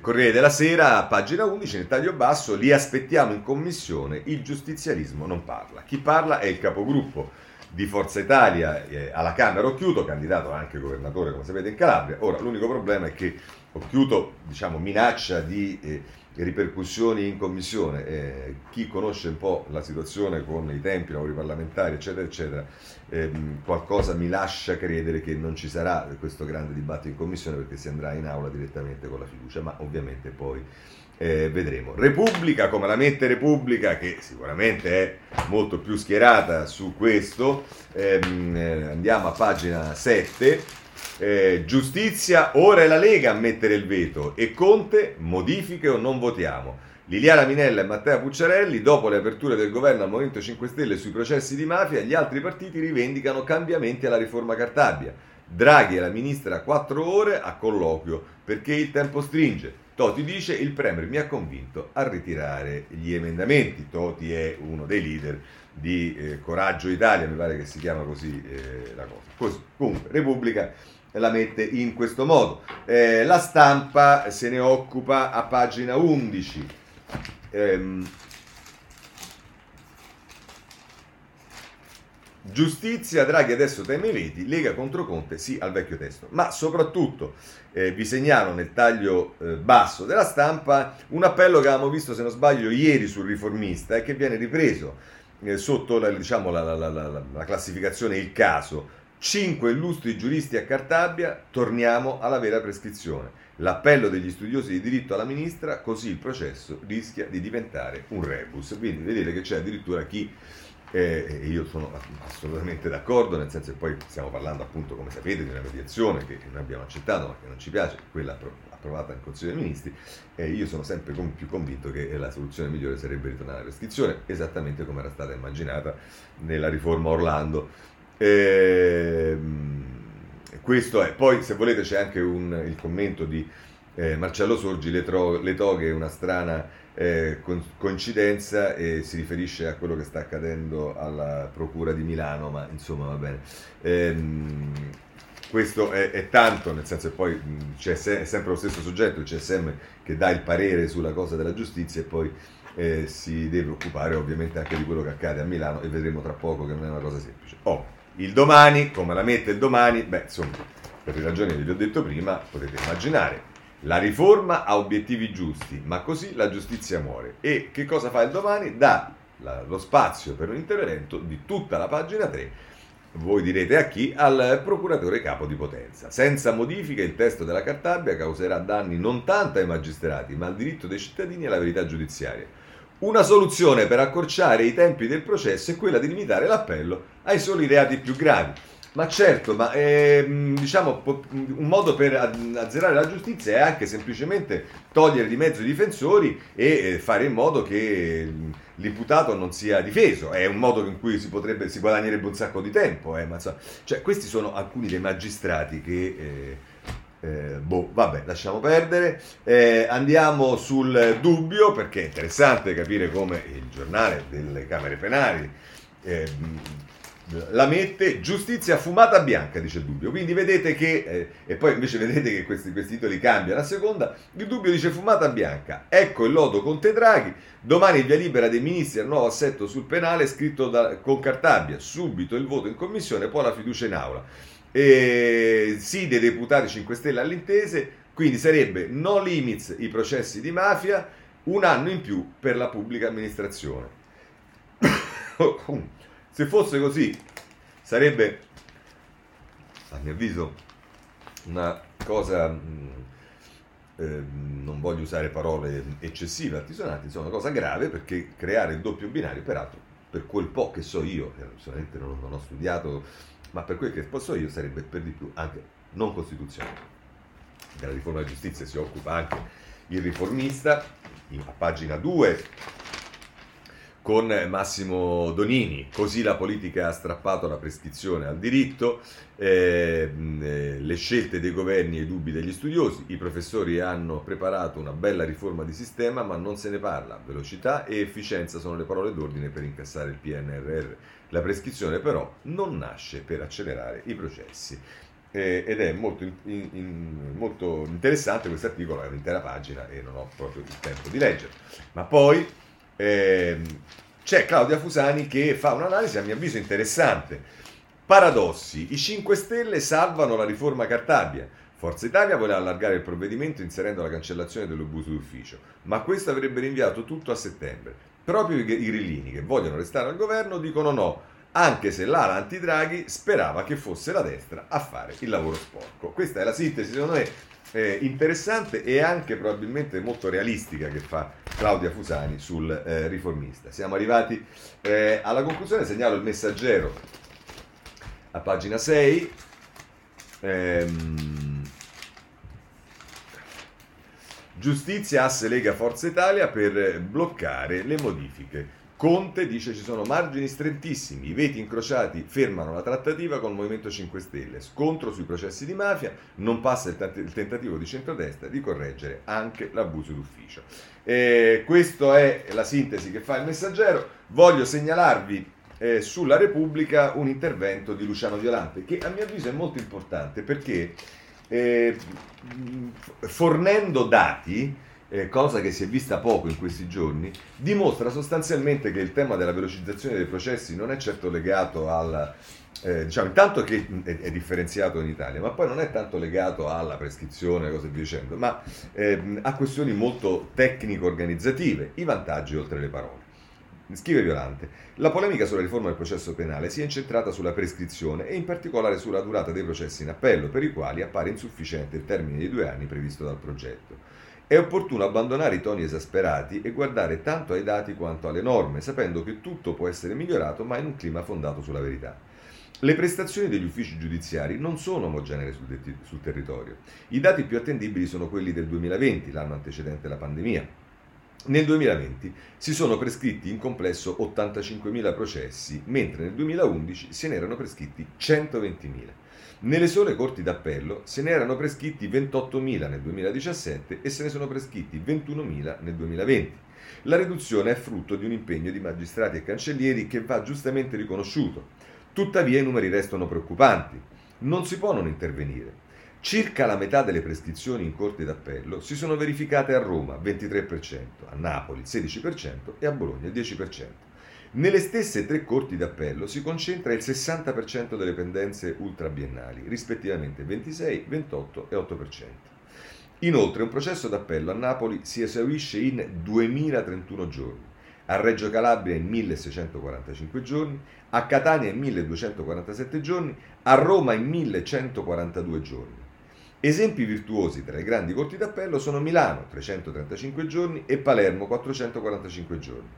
Corriere della Sera, pagina undici, nel taglio basso: li aspettiamo in commissione, il giustizialismo non parla. Chi parla è il capogruppo di Forza Italia eh, alla Camera, Occhiuto, candidato anche governatore, come sapete, in Calabria. Ora, l'unico problema è che Occhiuto, diciamo, minaccia di eh, ripercussioni in commissione. Eh, chi conosce un po' la situazione con i tempi, i lavori parlamentari, eccetera, eccetera, ehm, qualcosa mi lascia credere che non ci sarà questo grande dibattito in commissione, perché si andrà in aula direttamente con la fiducia, ma ovviamente poi eh, vedremo. Repubblica, come la mette Repubblica, che sicuramente è molto più schierata su questo, ehm, eh, andiamo a pagina sette. Eh, giustizia, ora è la Lega a mettere il veto e Conte, modifiche o non votiamo. Liliana Minella e Matteo Pucciarelli: dopo le aperture del governo al Movimento cinque Stelle sui processi di mafia, gli altri partiti rivendicano cambiamenti alla riforma Cartabia. Draghi e la ministra quattro ore a colloquio perché il tempo stringe. Toti dice: il Premier mi ha convinto a ritirare gli emendamenti. Toti è uno dei leader di eh, Coraggio Italia, mi pare che si chiama così eh, la cosa. Così. Comunque, Repubblica la mette in questo modo. Eh, la Stampa se ne occupa a pagina undici. Ehm, Giustizia, Draghi adesso teme i veti, Lega contro Conte, sì al vecchio testo. Ma soprattutto eh, vi segnalo nel taglio eh, basso della Stampa un appello che avevamo visto, se non sbaglio, ieri sul Riformista e che viene ripreso eh, sotto la, diciamo, la, la, la, la, la classificazione il caso. Cinque illustri giuristi a Cartabia, torniamo alla vera prescrizione. L'appello degli studiosi di diritto alla ministra, così il processo rischia di diventare un rebus. Quindi vedete che c'è addirittura chi, eh, io sono assolutamente d'accordo, nel senso che poi stiamo parlando, appunto, come sapete, di una mediazione che noi abbiamo accettato ma che non ci piace, quella approvata in Consiglio dei Ministri, e eh, io sono sempre con, più convinto che la soluzione migliore sarebbe ritornare alla prescrizione, esattamente come era stata immaginata nella riforma Orlando. Eh, questo è. Poi, se volete, c'è anche un, il commento di eh, Marcello Sorgi: le, tro, le toghe, una strana eh, con, coincidenza, e si riferisce a quello che sta accadendo alla Procura di Milano, ma insomma va bene. Eh, questo è, è tanto, nel senso che poi mh, c'è se, è sempre lo stesso soggetto, il C S M, che dà il parere sulla cosa della giustizia e poi eh, si deve occupare ovviamente anche di quello che accade a Milano, e vedremo tra poco che non è una cosa semplice. Oh. Il Domani, come la mette il Domani? Beh, insomma, per le ragioni che vi ho detto prima, potete immaginare. La riforma ha obiettivi giusti, ma così la giustizia muore. E che cosa fa il Domani? Dà la, lo spazio per un intervento di tutta la pagina tre voi direte a chi, al procuratore capo di Potenza. Senza modifiche il testo della Cartabia causerà danni non tanto ai magistrati, ma al diritto dei cittadini alla verità giudiziaria. Una soluzione per accorciare i tempi del processo è quella di limitare l'appello ai soli reati più gravi. Ma certo, ma eh, diciamo un modo per azzerare la giustizia è anche semplicemente togliere di mezzo i difensori e fare in modo che l'imputato non sia difeso. È un modo in cui si potrebbe si guadagnerebbe un sacco di tempo. Eh, ma so, cioè, questi sono alcuni dei magistrati che eh, eh, boh, vabbè, lasciamo perdere. Eh, andiamo sul Dubbio, perché è interessante capire come Il Giornale delle Camere Penali eh, la mette. Giustizia fumata bianca, dice Il Dubbio. Quindi vedete che eh, e poi invece vedete che questi, questi titoli cambiano a seconda. Il Dubbio dice fumata bianca, ecco il lodo Conte Draghi, domani via libera dei ministri al nuovo assetto sul penale, scritto da, con Cartabia, subito il voto in commissione, poi la fiducia in aula, e, sì dei deputati cinque Stelle all'intese, quindi sarebbe no limits i processi di mafia, un anno in più per la pubblica amministrazione. Se fosse così sarebbe, a mio avviso, una cosa, mh, eh, non voglio usare parole eccessive, altisonanti, insomma una cosa grave, perché creare il doppio binario, peraltro per quel po' che so io, eh, solamente non, non ho studiato, ma per quel che so io sarebbe per di più anche non costituzionale. Della riforma della giustizia si occupa anche Il Riformista, in, a pagina due, con Massimo Donini, così la politica ha strappato la prescrizione al diritto, eh, le scelte dei governi e i dubbi degli studiosi, i professori hanno preparato una bella riforma di sistema ma non se ne parla, velocità e efficienza sono le parole d'ordine per incassare il P N R R, la prescrizione però non nasce per accelerare i processi. Eh, ed è molto, in, in, molto interessante questo articolo, è un'intera pagina e non ho proprio il tempo di leggere, ma poi c'è Claudia Fusani che fa un'analisi a mio avviso interessante. Paradossi, i cinque Stelle salvano la riforma Cartabia, Forza Italia vuole allargare il provvedimento inserendo la cancellazione dell'abuso d'ufficio, ma questo avrebbe rinviato tutto a settembre. Proprio i grillini, che vogliono restare al governo, dicono no, anche se l'ala anti-Draghi sperava che fosse la destra a fare il lavoro sporco. Questa è la sintesi, secondo me, Eh, interessante e anche probabilmente molto realistica, che fa Claudia Fusani sul eh, Riformista. Siamo arrivati eh, alla conclusione. Segnalo Il Messaggero a pagina sei, ehm, giustizia, asse Lega Forza Italia per bloccare le modifiche. Conte dice ci sono margini strettissimi, i veti incrociati fermano la trattativa con il Movimento cinque Stelle, scontro sui processi di mafia, non passa il, t- il tentativo di centrodestra di correggere anche l'abuso d'ufficio. Eh, questa è la sintesi che fa Il Messaggero. Voglio segnalarvi eh, sulla Repubblica un intervento di Luciano Violante, che a mio avviso è molto importante, perché eh, fornendo dati, Eh, cosa che si è vista poco in questi giorni, dimostra sostanzialmente che il tema della velocizzazione dei processi non è certo legato al eh, diciamo intanto che è, è differenziato in Italia, ma poi non è tanto legato alla prescrizione, cose via dicendo, ma eh, a questioni molto tecnico-organizzative, i vantaggi oltre le parole. Scrive Violante, la polemica sulla riforma del processo penale si è incentrata sulla prescrizione e in particolare sulla durata dei processi in appello, per i quali appare insufficiente il termine di due anni previsto dal progetto. È opportuno abbandonare i toni esasperati e guardare tanto ai dati quanto alle norme, sapendo che tutto può essere migliorato, ma in un clima fondato sulla verità. Le prestazioni degli uffici giudiziari non sono omogenee sul, det- sul territorio. I dati più attendibili sono quelli del duemilaventi, l'anno antecedente la pandemia. Nel duemilaventi si sono prescritti in complesso ottantacinquemila processi, mentre nel duemilaundici se ne erano prescritti centoventimila. Nelle sole corti d'appello se ne erano prescritti ventottomila nel duemiladiciassette e se ne sono prescritti ventunomila nel duemilaventi. La riduzione è frutto di un impegno di magistrati e cancellieri che va giustamente riconosciuto. Tuttavia i numeri restano preoccupanti. Non si può non intervenire. Circa la metà delle prescrizioni in corte d'appello si sono verificate a Roma, ventitré per cento, a Napoli, sedici per cento e a Bologna, dieci per cento. Nelle stesse tre corti d'appello si concentra il sessanta per cento delle pendenze ultrabiennali, rispettivamente ventisei, ventotto e otto per cento. Inoltre, un processo d'appello a Napoli si esaurisce in duemilatrentuno giorni. a Reggio Calabria in milleseicentoquarantacinque giorni, a Catania in milleduecentoquarantasette giorni, a Roma in millecentoquarantadue giorni. Esempi virtuosi tra i grandi corti d'appello sono Milano trecentotrentacinque giorni e Palermo quattrocentoquarantacinque giorni.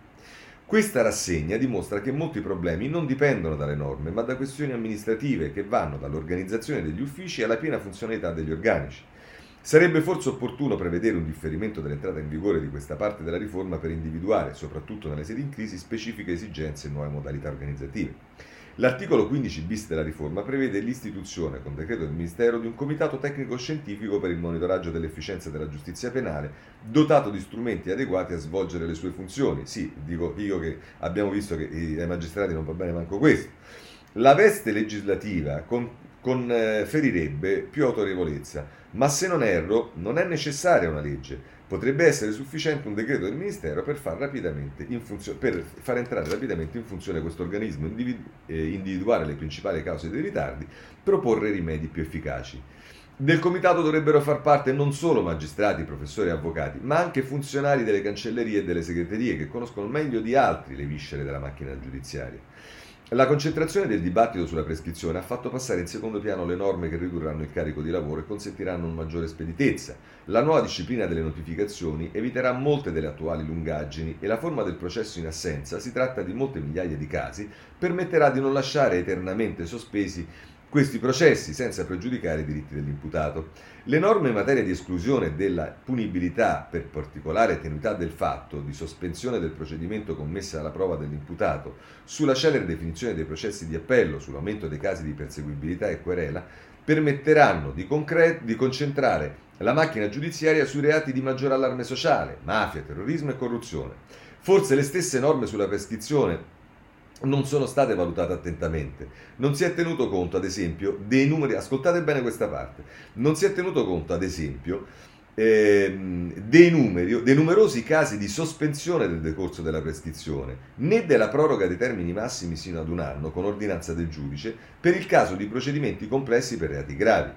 Questa rassegna dimostra che molti problemi non dipendono dalle norme, ma da questioni amministrative che vanno dall'organizzazione degli uffici alla piena funzionalità degli organici. Sarebbe forse opportuno prevedere un differimento dell'entrata in vigore di questa parte della riforma per individuare, soprattutto nelle sedi in crisi, specifiche esigenze e nuove modalità organizzative. L'articolo quindici bis della riforma prevede l'istituzione, con decreto del Ministero, di un comitato tecnico-scientifico per il monitoraggio dell'efficienza della giustizia penale, dotato di strumenti adeguati a svolgere le sue funzioni. Sì, dico io che abbiamo visto che ai magistrati non va bene manco questo. La veste legislativa con conferirebbe più autorevolezza, ma se non erro non è necessaria una legge, potrebbe essere sufficiente un decreto del Ministero per far, rapidamente in funzio- per far entrare rapidamente in funzione questo organismo, individu- eh, individuare le principali cause dei ritardi, proporre rimedi più efficaci. Del comitato dovrebbero far parte non solo magistrati, professori e avvocati, ma anche funzionari delle cancellerie e delle segreterie che conoscono meglio di altri le viscere della macchina giudiziaria. La concentrazione del dibattito sulla prescrizione ha fatto passare in secondo piano le norme che ridurranno il carico di lavoro e consentiranno una maggiore speditezza. La nuova disciplina delle notificazioni eviterà molte delle attuali lungaggini e la forma del processo in assenza, si tratta di molte migliaia di casi, permetterà di non lasciare eternamente sospesi questi processi senza pregiudicare i diritti dell'imputato. Le norme in materia di esclusione della punibilità per particolare tenuità del fatto, di sospensione del procedimento commessa alla prova dell'imputato, sulla celere definizione dei processi di appello, sull'aumento dei casi di perseguibilità e querela, permetteranno di, concre- di concentrare la macchina giudiziaria sui reati di maggior allarme sociale, mafia, terrorismo e corruzione. Forse le stesse norme sulla prescrizione non sono state valutate attentamente. Non si è tenuto conto, ad esempio, dei numeri, ascoltate bene questa parte, non si è tenuto conto, ad esempio, ehm, dei numeri, dei numerosi casi di sospensione del decorso della prescrizione, né della proroga dei termini massimi sino ad un anno, con ordinanza del giudice, per il caso di procedimenti complessi per reati gravi.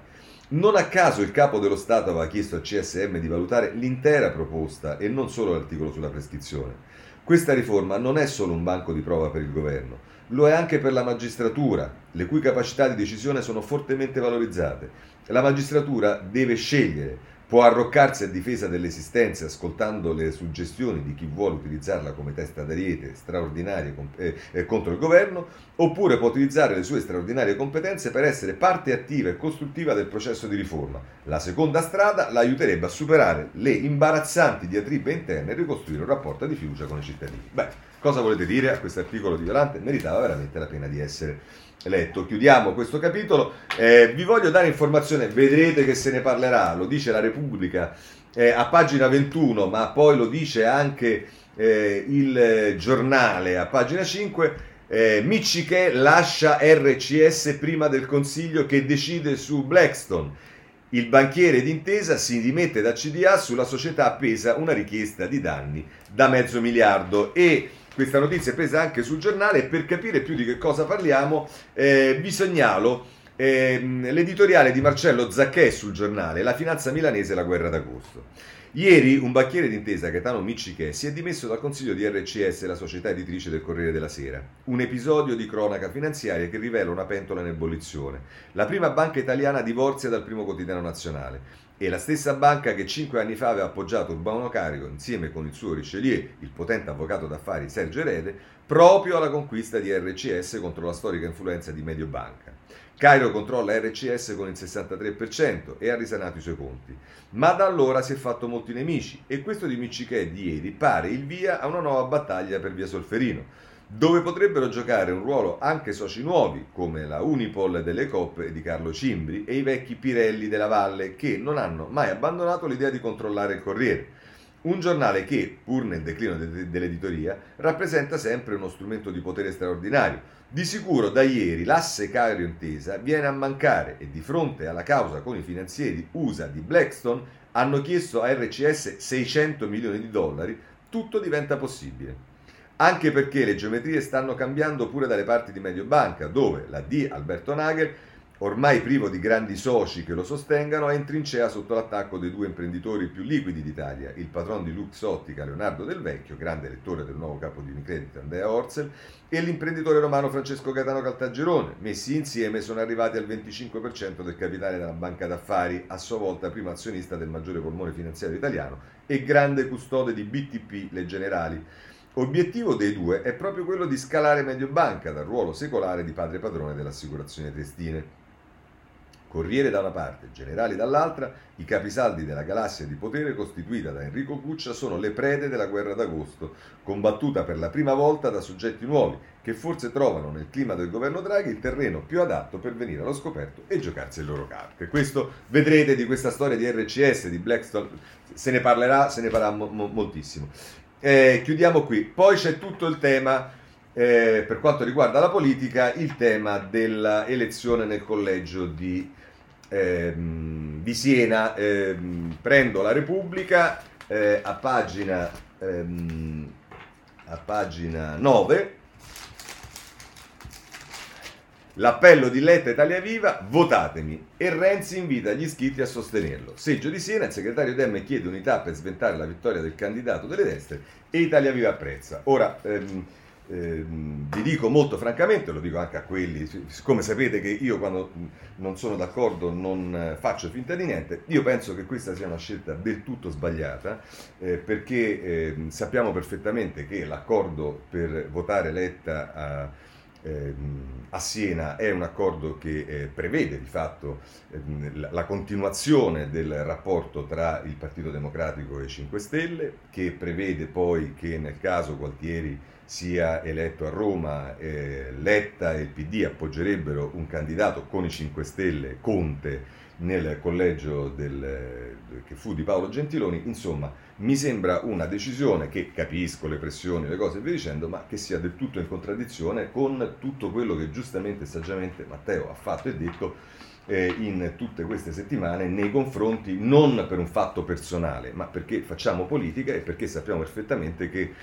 Non a caso il Capo dello Stato aveva chiesto al C S M di valutare l'intera proposta e non solo l'articolo sulla prescrizione. Questa riforma non è solo un banco di prova per il governo, lo è anche per la magistratura, le cui capacità di decisione sono fortemente valorizzate. La magistratura deve scegliere, può arroccarsi a difesa dell'esistenza ascoltando le suggestioni di chi vuole utilizzarla come testa d'ariete straordinaria eh, eh, contro il governo, oppure può utilizzare le sue straordinarie competenze per essere parte attiva e costruttiva del processo di riforma. La seconda strada la aiuterebbe a superare le imbarazzanti diatribe interne e ricostruire un rapporto di fiducia con i cittadini. Beh, cosa volete dire a questo articolo di Violante? Meritava veramente la pena di essere letto. Chiudiamo questo capitolo, eh, vi voglio dare informazione, vedrete che se ne parlerà, lo dice La Repubblica eh, a pagina ventuno, ma poi lo dice anche eh, Il Giornale a pagina cinque. eh, Miccichè lascia R C S prima del Consiglio che decide su Blackstone. Il banchiere d'Intesa si dimette da C D A, sulla società pesa una richiesta di danni da mezzo miliardo. E questa notizia è presa anche sul Giornale, e per capire più di che cosa parliamo eh, vi segnalo eh, l'editoriale di Marcello Zacchè sul Giornale, La finanza milanese e la guerra d'agosto. Ieri un banchiere d'Intesa, Gaetano Miccichè, si è dimesso dal consiglio di R C S, la società editrice del Corriere della Sera. Un episodio di cronaca finanziaria che rivela una pentola in ebollizione. La prima banca italiana divorzia dal primo quotidiano nazionale. E la stessa banca che cinque anni fa aveva appoggiato Urbano Carico, insieme con il suo Richelieu, il potente avvocato d'affari Sergio Erede, proprio alla conquista di R C S contro la storica influenza di Mediobanca. Cairo controlla R C S con il sessantatré per cento e ha risanato i suoi conti. Ma da allora si è fatto molti nemici, e questo di Miccichè di ieri pare il via a una nuova battaglia per via Solferino, dove potrebbero giocare un ruolo anche soci nuovi, come la Unipol delle Coop di Carlo Cimbri e i vecchi Pirelli della Valle, che non hanno mai abbandonato l'idea di controllare il Corriere. Un giornale che, pur nel declino de- dell'editoria, rappresenta sempre uno strumento di potere straordinario. Di sicuro da ieri l'asse Cairo Intesa viene a mancare, e di fronte alla causa con i finanzieri U S A di Blackstone hanno chiesto a R C S seicento milioni di dollari, tutto diventa possibile. Anche perché le geometrie stanno cambiando pure dalle parti di Mediobanca, dove la D. Alberto Nagel ormai privo di grandi soci che lo sostengano, è in trincea sotto l'attacco dei due imprenditori più liquidi d'Italia, il patron di Luxottica Leonardo Del Vecchio, grande elettore del nuovo capo di Unicredit Andrea Orzel, e l'imprenditore romano Francesco Gaetano Caltagirone. Messi insieme sono arrivati al venticinque per cento del capitale della banca d'affari, a sua volta primo azionista del maggiore polmone finanziario italiano e grande custode di B T P Le Generali. Obiettivo dei due è proprio quello di scalare Mediobanca dal ruolo secolare di padre padrone dell'assicurazione triestine. Corriere da una parte, Generali dall'altra, i capisaldi della galassia di potere costituita da Enrico Cuccia sono le prede della guerra d'agosto, combattuta per la prima volta da soggetti nuovi, che forse trovano nel clima del governo Draghi il terreno più adatto per venire allo scoperto e giocarsi le loro carte. Questo vedrete, di questa storia di R C S, di Blackstone, se ne parlerà, se ne parlerà mo- mo- moltissimo. Eh, chiudiamo qui. Poi c'è tutto il tema... Eh, per quanto riguarda la politica, il tema dell'elezione nel collegio di, ehm, di Siena. Ehm, prendo la Repubblica eh, a, pagina, ehm, a pagina nove. L'appello di Letta Italia Viva: votatemi, e Renzi invita gli iscritti a sostenerlo. Seggio di Siena, il segretario Dem chiede unità per sventare la vittoria del candidato delle destre e Italia Viva apprezza. Ora... Ehm, Eh, vi dico molto francamente, lo dico anche a quelli, siccome sapete che io quando non sono d'accordo non faccio finta di niente, io penso che questa sia una scelta del tutto sbagliata, eh, perché eh, sappiamo perfettamente che l'accordo per votare Letta a, eh, a Siena è un accordo che eh, prevede di fatto eh, la continuazione del rapporto tra il Partito Democratico e cinque Stelle, che prevede poi che nel caso Gualtieri sia eletto a Roma, eh, Letta e il P D appoggerebbero un candidato con i cinque Stelle, Conte, nel collegio del, che fu di Paolo Gentiloni. Insomma, mi sembra una decisione che, capisco le pressioni, le cose e via dicendo, ma che sia del tutto in contraddizione con tutto quello che giustamente e saggiamente Matteo ha fatto e detto eh, in tutte queste settimane nei confronti, non per un fatto personale, ma perché facciamo politica e perché sappiamo perfettamente che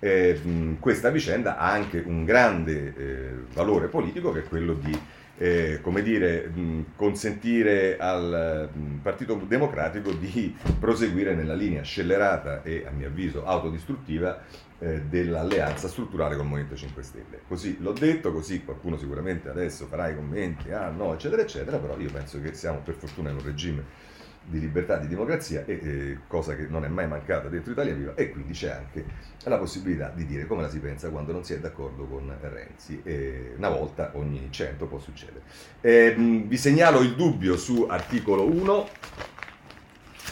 Eh, questa vicenda ha anche un grande eh, valore politico, che è quello di eh, come dire, mh, consentire al mh, Partito Democratico di proseguire nella linea scellerata e, a mio avviso, autodistruttiva eh, dell'alleanza strutturale col Movimento cinque Stelle. Così l'ho detto, così qualcuno sicuramente adesso farà i commenti, ah no, eccetera, eccetera, però io penso che siamo per fortuna in un regime di libertà, di democrazia, e, e cosa che non è mai mancata dentro Italia Viva, e quindi c'è anche la possibilità di dire come la si pensa quando non si è d'accordo con Renzi, e una volta ogni cento può succedere. E, vi segnalo Il Dubbio su articolo uno,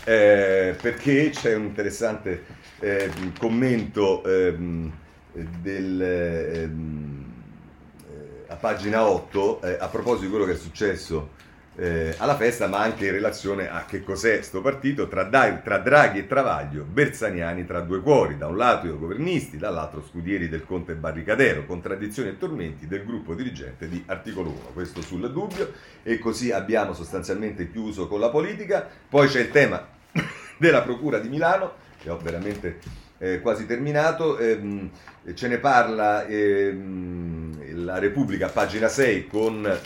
eh, perché c'è un interessante eh, commento eh, del... Eh, a pagina otto, eh, a proposito di quello che è successo Eh, alla festa, ma anche in relazione a che cos'è sto partito, tra, Dai, tra Draghi e Travaglio, bersaniani tra due cuori, da un lato i governisti, dall'altro scudieri del Conte Barricadero, contraddizioni e tormenti del gruppo dirigente di articolo uno. Questo sul Dubbio, e così abbiamo sostanzialmente chiuso con la politica. Poi c'è il tema della Procura di Milano, che ho veramente eh, quasi terminato, ehm, ce ne parla ehm, La Repubblica, pagina sei, con...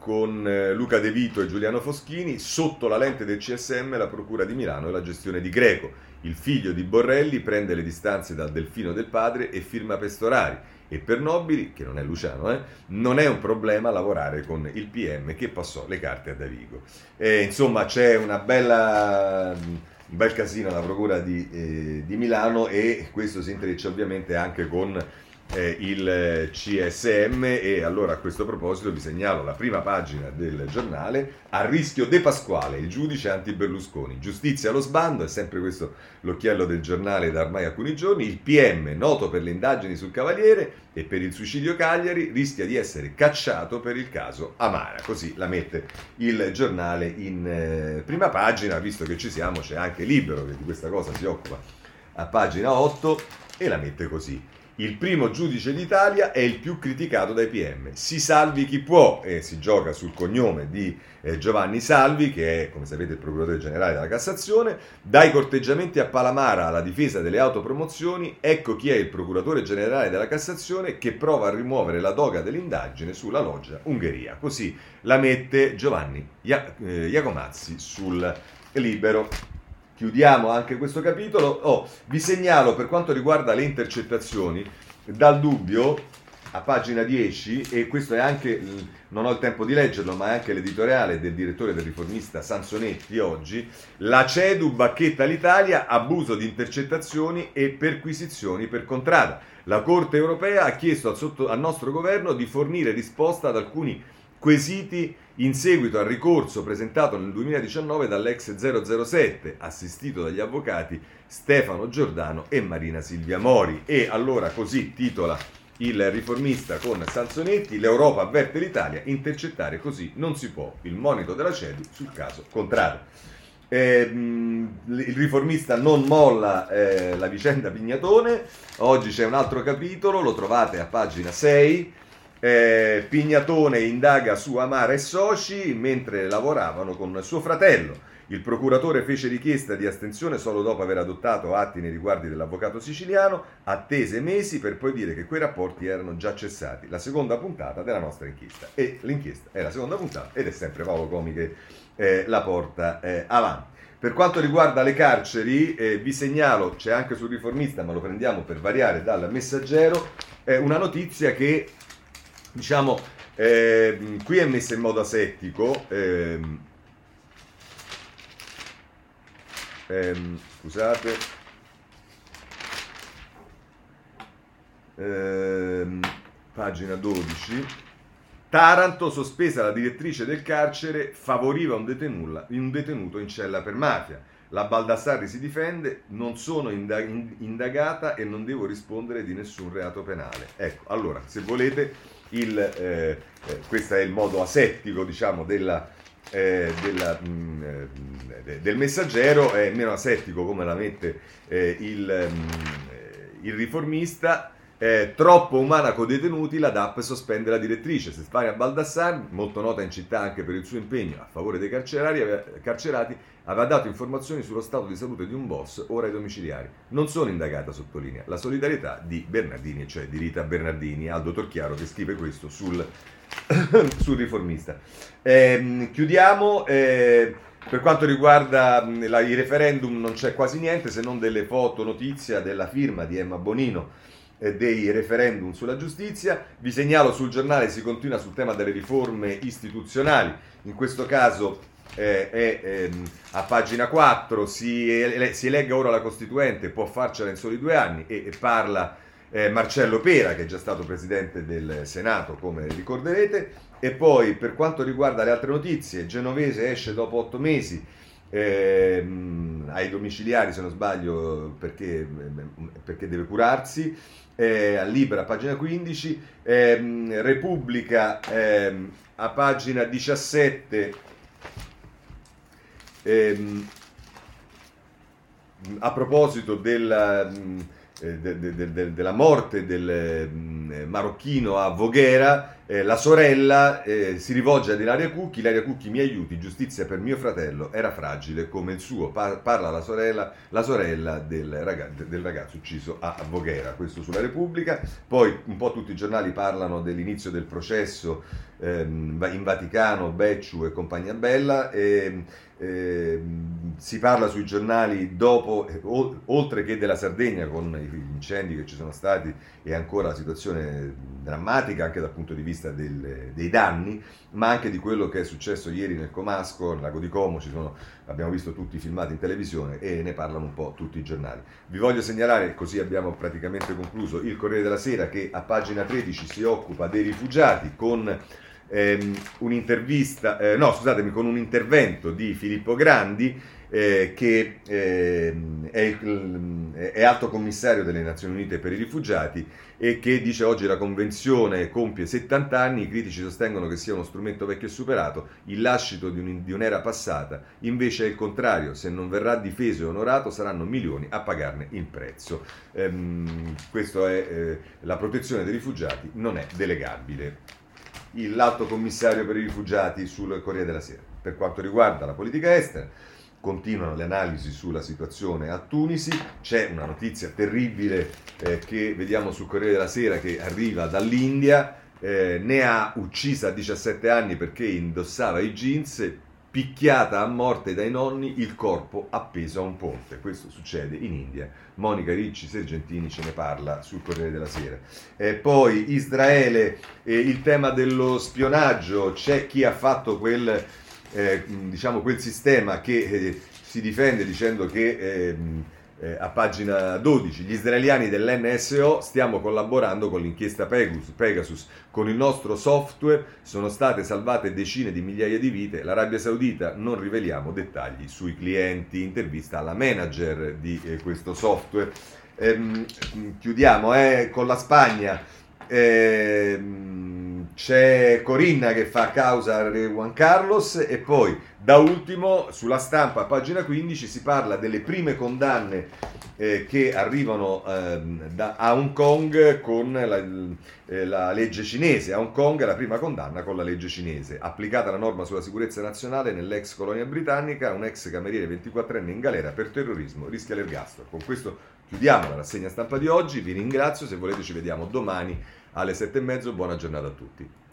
con Luca De Vito e Giuliano Foschini, sotto la lente del C S M, la Procura di Milano e la gestione di Greco. Il figlio di Borrelli prende le distanze dal delfino del padre e firma Pestorari. E per Nobili, che non è Luciano, eh, non è un problema lavorare con il P M che passò le carte a Davigo. E, insomma, c'è una bella, un bel casino alla Procura di, eh, di Milano, e questo si intreccia ovviamente anche con... Eh, il C S M. E allora, a questo proposito, vi segnalo la prima pagina del Giornale: a rischio De Pasquale, il giudice anti-Berlusconi, giustizia allo sbando. È sempre questo l'occhiello del Giornale da ormai alcuni giorni. Il P M, noto per le indagini sul Cavaliere e per il suicidio Cagliari, rischia di essere cacciato per il caso Amara. Così la mette il Giornale in eh, prima pagina. Visto che ci siamo, c'è anche Libero, che di questa cosa si occupa, a pagina otto, e la mette così: Il primo giudice d'Italia è il più criticato dai P M. Si salvi chi può, e si gioca sul cognome di eh, Giovanni Salvi, che è, come sapete, il procuratore generale della Cassazione. Dai corteggiamenti a Palamara alla difesa delle autopromozioni, ecco chi è il procuratore generale della Cassazione che prova a rimuovere la doga dell'indagine sulla loggia Ungheria. Così la mette Giovanni Ia- eh, Iacomazzi sul Libero. Chiudiamo anche questo capitolo. Oh, vi segnalo, per quanto riguarda le intercettazioni, dal Dubbio a pagina dieci, e questo è anche, non ho il tempo di leggerlo, ma è anche l'editoriale del direttore del Riformista Sansonetti oggi: la CEDU bacchetta l'Italia, abuso di intercettazioni e perquisizioni per contrada. La Corte europea ha chiesto al, sotto, al nostro governo di fornire risposta ad alcuni quesiti in seguito al ricorso presentato nel duemiladiciannove dall'ex zero zero sette, assistito dagli avvocati Stefano Giordano e Marina Silvia Mori. E allora così titola il Riformista con Sansonetti: l'Europa avverte l'Italia, intercettare così non si può, il monito della CEDU sul caso contrario. Eh, il Riformista non molla eh, la vicenda Pignatone. Oggi c'è un altro capitolo, lo trovate a pagina sei. Eh, Pignatone indaga su Amara e soci mentre lavoravano con suo fratello. Il procuratore fece richiesta di astensione solo dopo aver adottato atti nei riguardi dell'avvocato siciliano, attese mesi per poi dire che quei rapporti erano già cessati. La seconda puntata della nostra inchiesta, e l'inchiesta è la seconda puntata ed è sempre Paolo Comi che eh, la porta eh, avanti. Per quanto riguarda le carceri, eh, vi segnalo, c'è anche sul Riformista, ma lo prendiamo per variare dal Messaggero, eh, una notizia che Diciamo, eh, qui è messa in modo asettico, ehm, ehm, scusate, ehm, pagina dodici, Taranto, sospesa la direttrice del carcere, favoriva un detenuto, un detenuto in cella per mafia. La Baldassarri si difende: non sono indagata e non devo rispondere di nessun reato penale. Ecco, allora, se volete, il, eh, eh, questo è il modo asettico, diciamo, della, eh, della, mh, eh, del Messaggero, è meno asettico come la mette eh, il, mh, il Riformista. Eh, troppo umana con detenuti, la D A P sospende la direttrice. Stefania Baldassarri, molto nota in città anche per il suo impegno a favore dei carcerari, aveva, carcerati, aveva dato informazioni sullo stato di salute di un boss, ora ai domiciliari. Non sono indagata, sottolinea. La solidarietà di Bernardini, cioè di Rita Bernardini, Aldo Torchiaro, che scrive questo sul, sul Riformista. Eh, chiudiamo. Eh, Per quanto riguarda la, il referendum non c'è quasi niente, se non delle foto, notizia della firma di Emma Bonino dei referendum sulla giustizia. Vi segnalo sul Giornale, si continua sul tema delle riforme istituzionali, in questo caso eh, è, eh, a pagina quattro, si, ele- si elegga ora la Costituente, può farcela in soli due anni, e, e parla eh, Marcello Pera, che è già stato presidente del Senato, come ricorderete. E poi, per quanto riguarda le altre notizie, Genovese esce dopo otto mesi Eh, ai domiciliari, se non sbaglio, perché, perché deve curarsi. Eh, a Libera, pagina quindici, eh, Repubblica, eh, a pagina diciassette, eh, a proposito della, eh, de, de, de, della morte del eh, marocchino a Voghera. Eh, la sorella eh, si rivolge ad Ilaria Cucchi: Ilaria Cucchi, mi aiuti, giustizia per mio fratello, era fragile come il suo. Par- parla la sorella, la sorella del, raga- del ragazzo ucciso a Voghera, questo sulla Repubblica. Poi un po' tutti i giornali parlano dell'inizio del processo ehm, in Vaticano, Becciu e compagnia bella. ehm, ehm, si parla sui giornali, dopo, o- oltre che della Sardegna con gli incendi che ci sono stati e ancora la situazione drammatica anche dal punto di vista Del, dei danni, ma anche di quello che è successo ieri nel Comasco, nel lago di Como. Ci sono, abbiamo visto tutti i filmati in televisione e ne parlano un po' tutti i giornali. Vi voglio segnalare, così abbiamo praticamente concluso, il Corriere della Sera, che a pagina tredici si occupa dei rifugiati con ehm, un'intervista, eh, no scusatemi, con un intervento di Filippo Grandi, eh, che eh, è, il, è alto commissario delle Nazioni Unite per i rifugiati e che dice oggi la Convenzione compie settanta anni, i critici sostengono che sia uno strumento vecchio e superato, il lascito di, un, di un'era passata, invece è il contrario, se non verrà difeso e onorato saranno milioni a pagarne il prezzo. Ehm, questa è eh, la protezione dei rifugiati, non è delegabile. L'alto commissario per i rifugiati sul Corriere della Sera. Per quanto riguarda la politica estera, continuano le analisi sulla situazione a Tunisi, c'è una notizia terribile eh, che vediamo sul Corriere della Sera che arriva dall'India, eh, ne ha uccisa a diciassette anni perché indossava i jeans, picchiata a morte dai nonni, il corpo appeso a un ponte. Questo succede in India. Monica Ricci Sergentini ce ne parla sul Corriere della Sera. Eh, poi Israele, eh, il tema dello spionaggio, c'è chi ha fatto quel, eh, diciamo quel sistema che eh, si difende dicendo che eh, eh, a pagina dodici gli israeliani dell'N S O stiamo collaborando con l'inchiesta Pegasus, Pegasus. Con il nostro software sono state salvate decine di migliaia di vite. L'Arabia Saudita, non riveliamo dettagli sui clienti. Intervista alla manager di eh, questo software. Ehm, chiudiamo eh, con la Spagna. Ehm, c'è Corinna che fa causa a Re Juan Carlos e poi, da ultimo, sulla Stampa, pagina quindici, si parla delle prime condanne eh, che arrivano eh, da, a Hong Kong con la, eh, la legge cinese. A Hong Kong è la prima condanna con la legge cinese. Applicata la norma sulla sicurezza nazionale nell'ex colonia britannica, un ex cameriere ventiquattrenne in galera per terrorismo rischia l'ergastolo. Con questo chiudiamo la rassegna stampa di oggi. Vi ringrazio, se volete ci vediamo domani alle sette e mezzo. Buona giornata a tutti.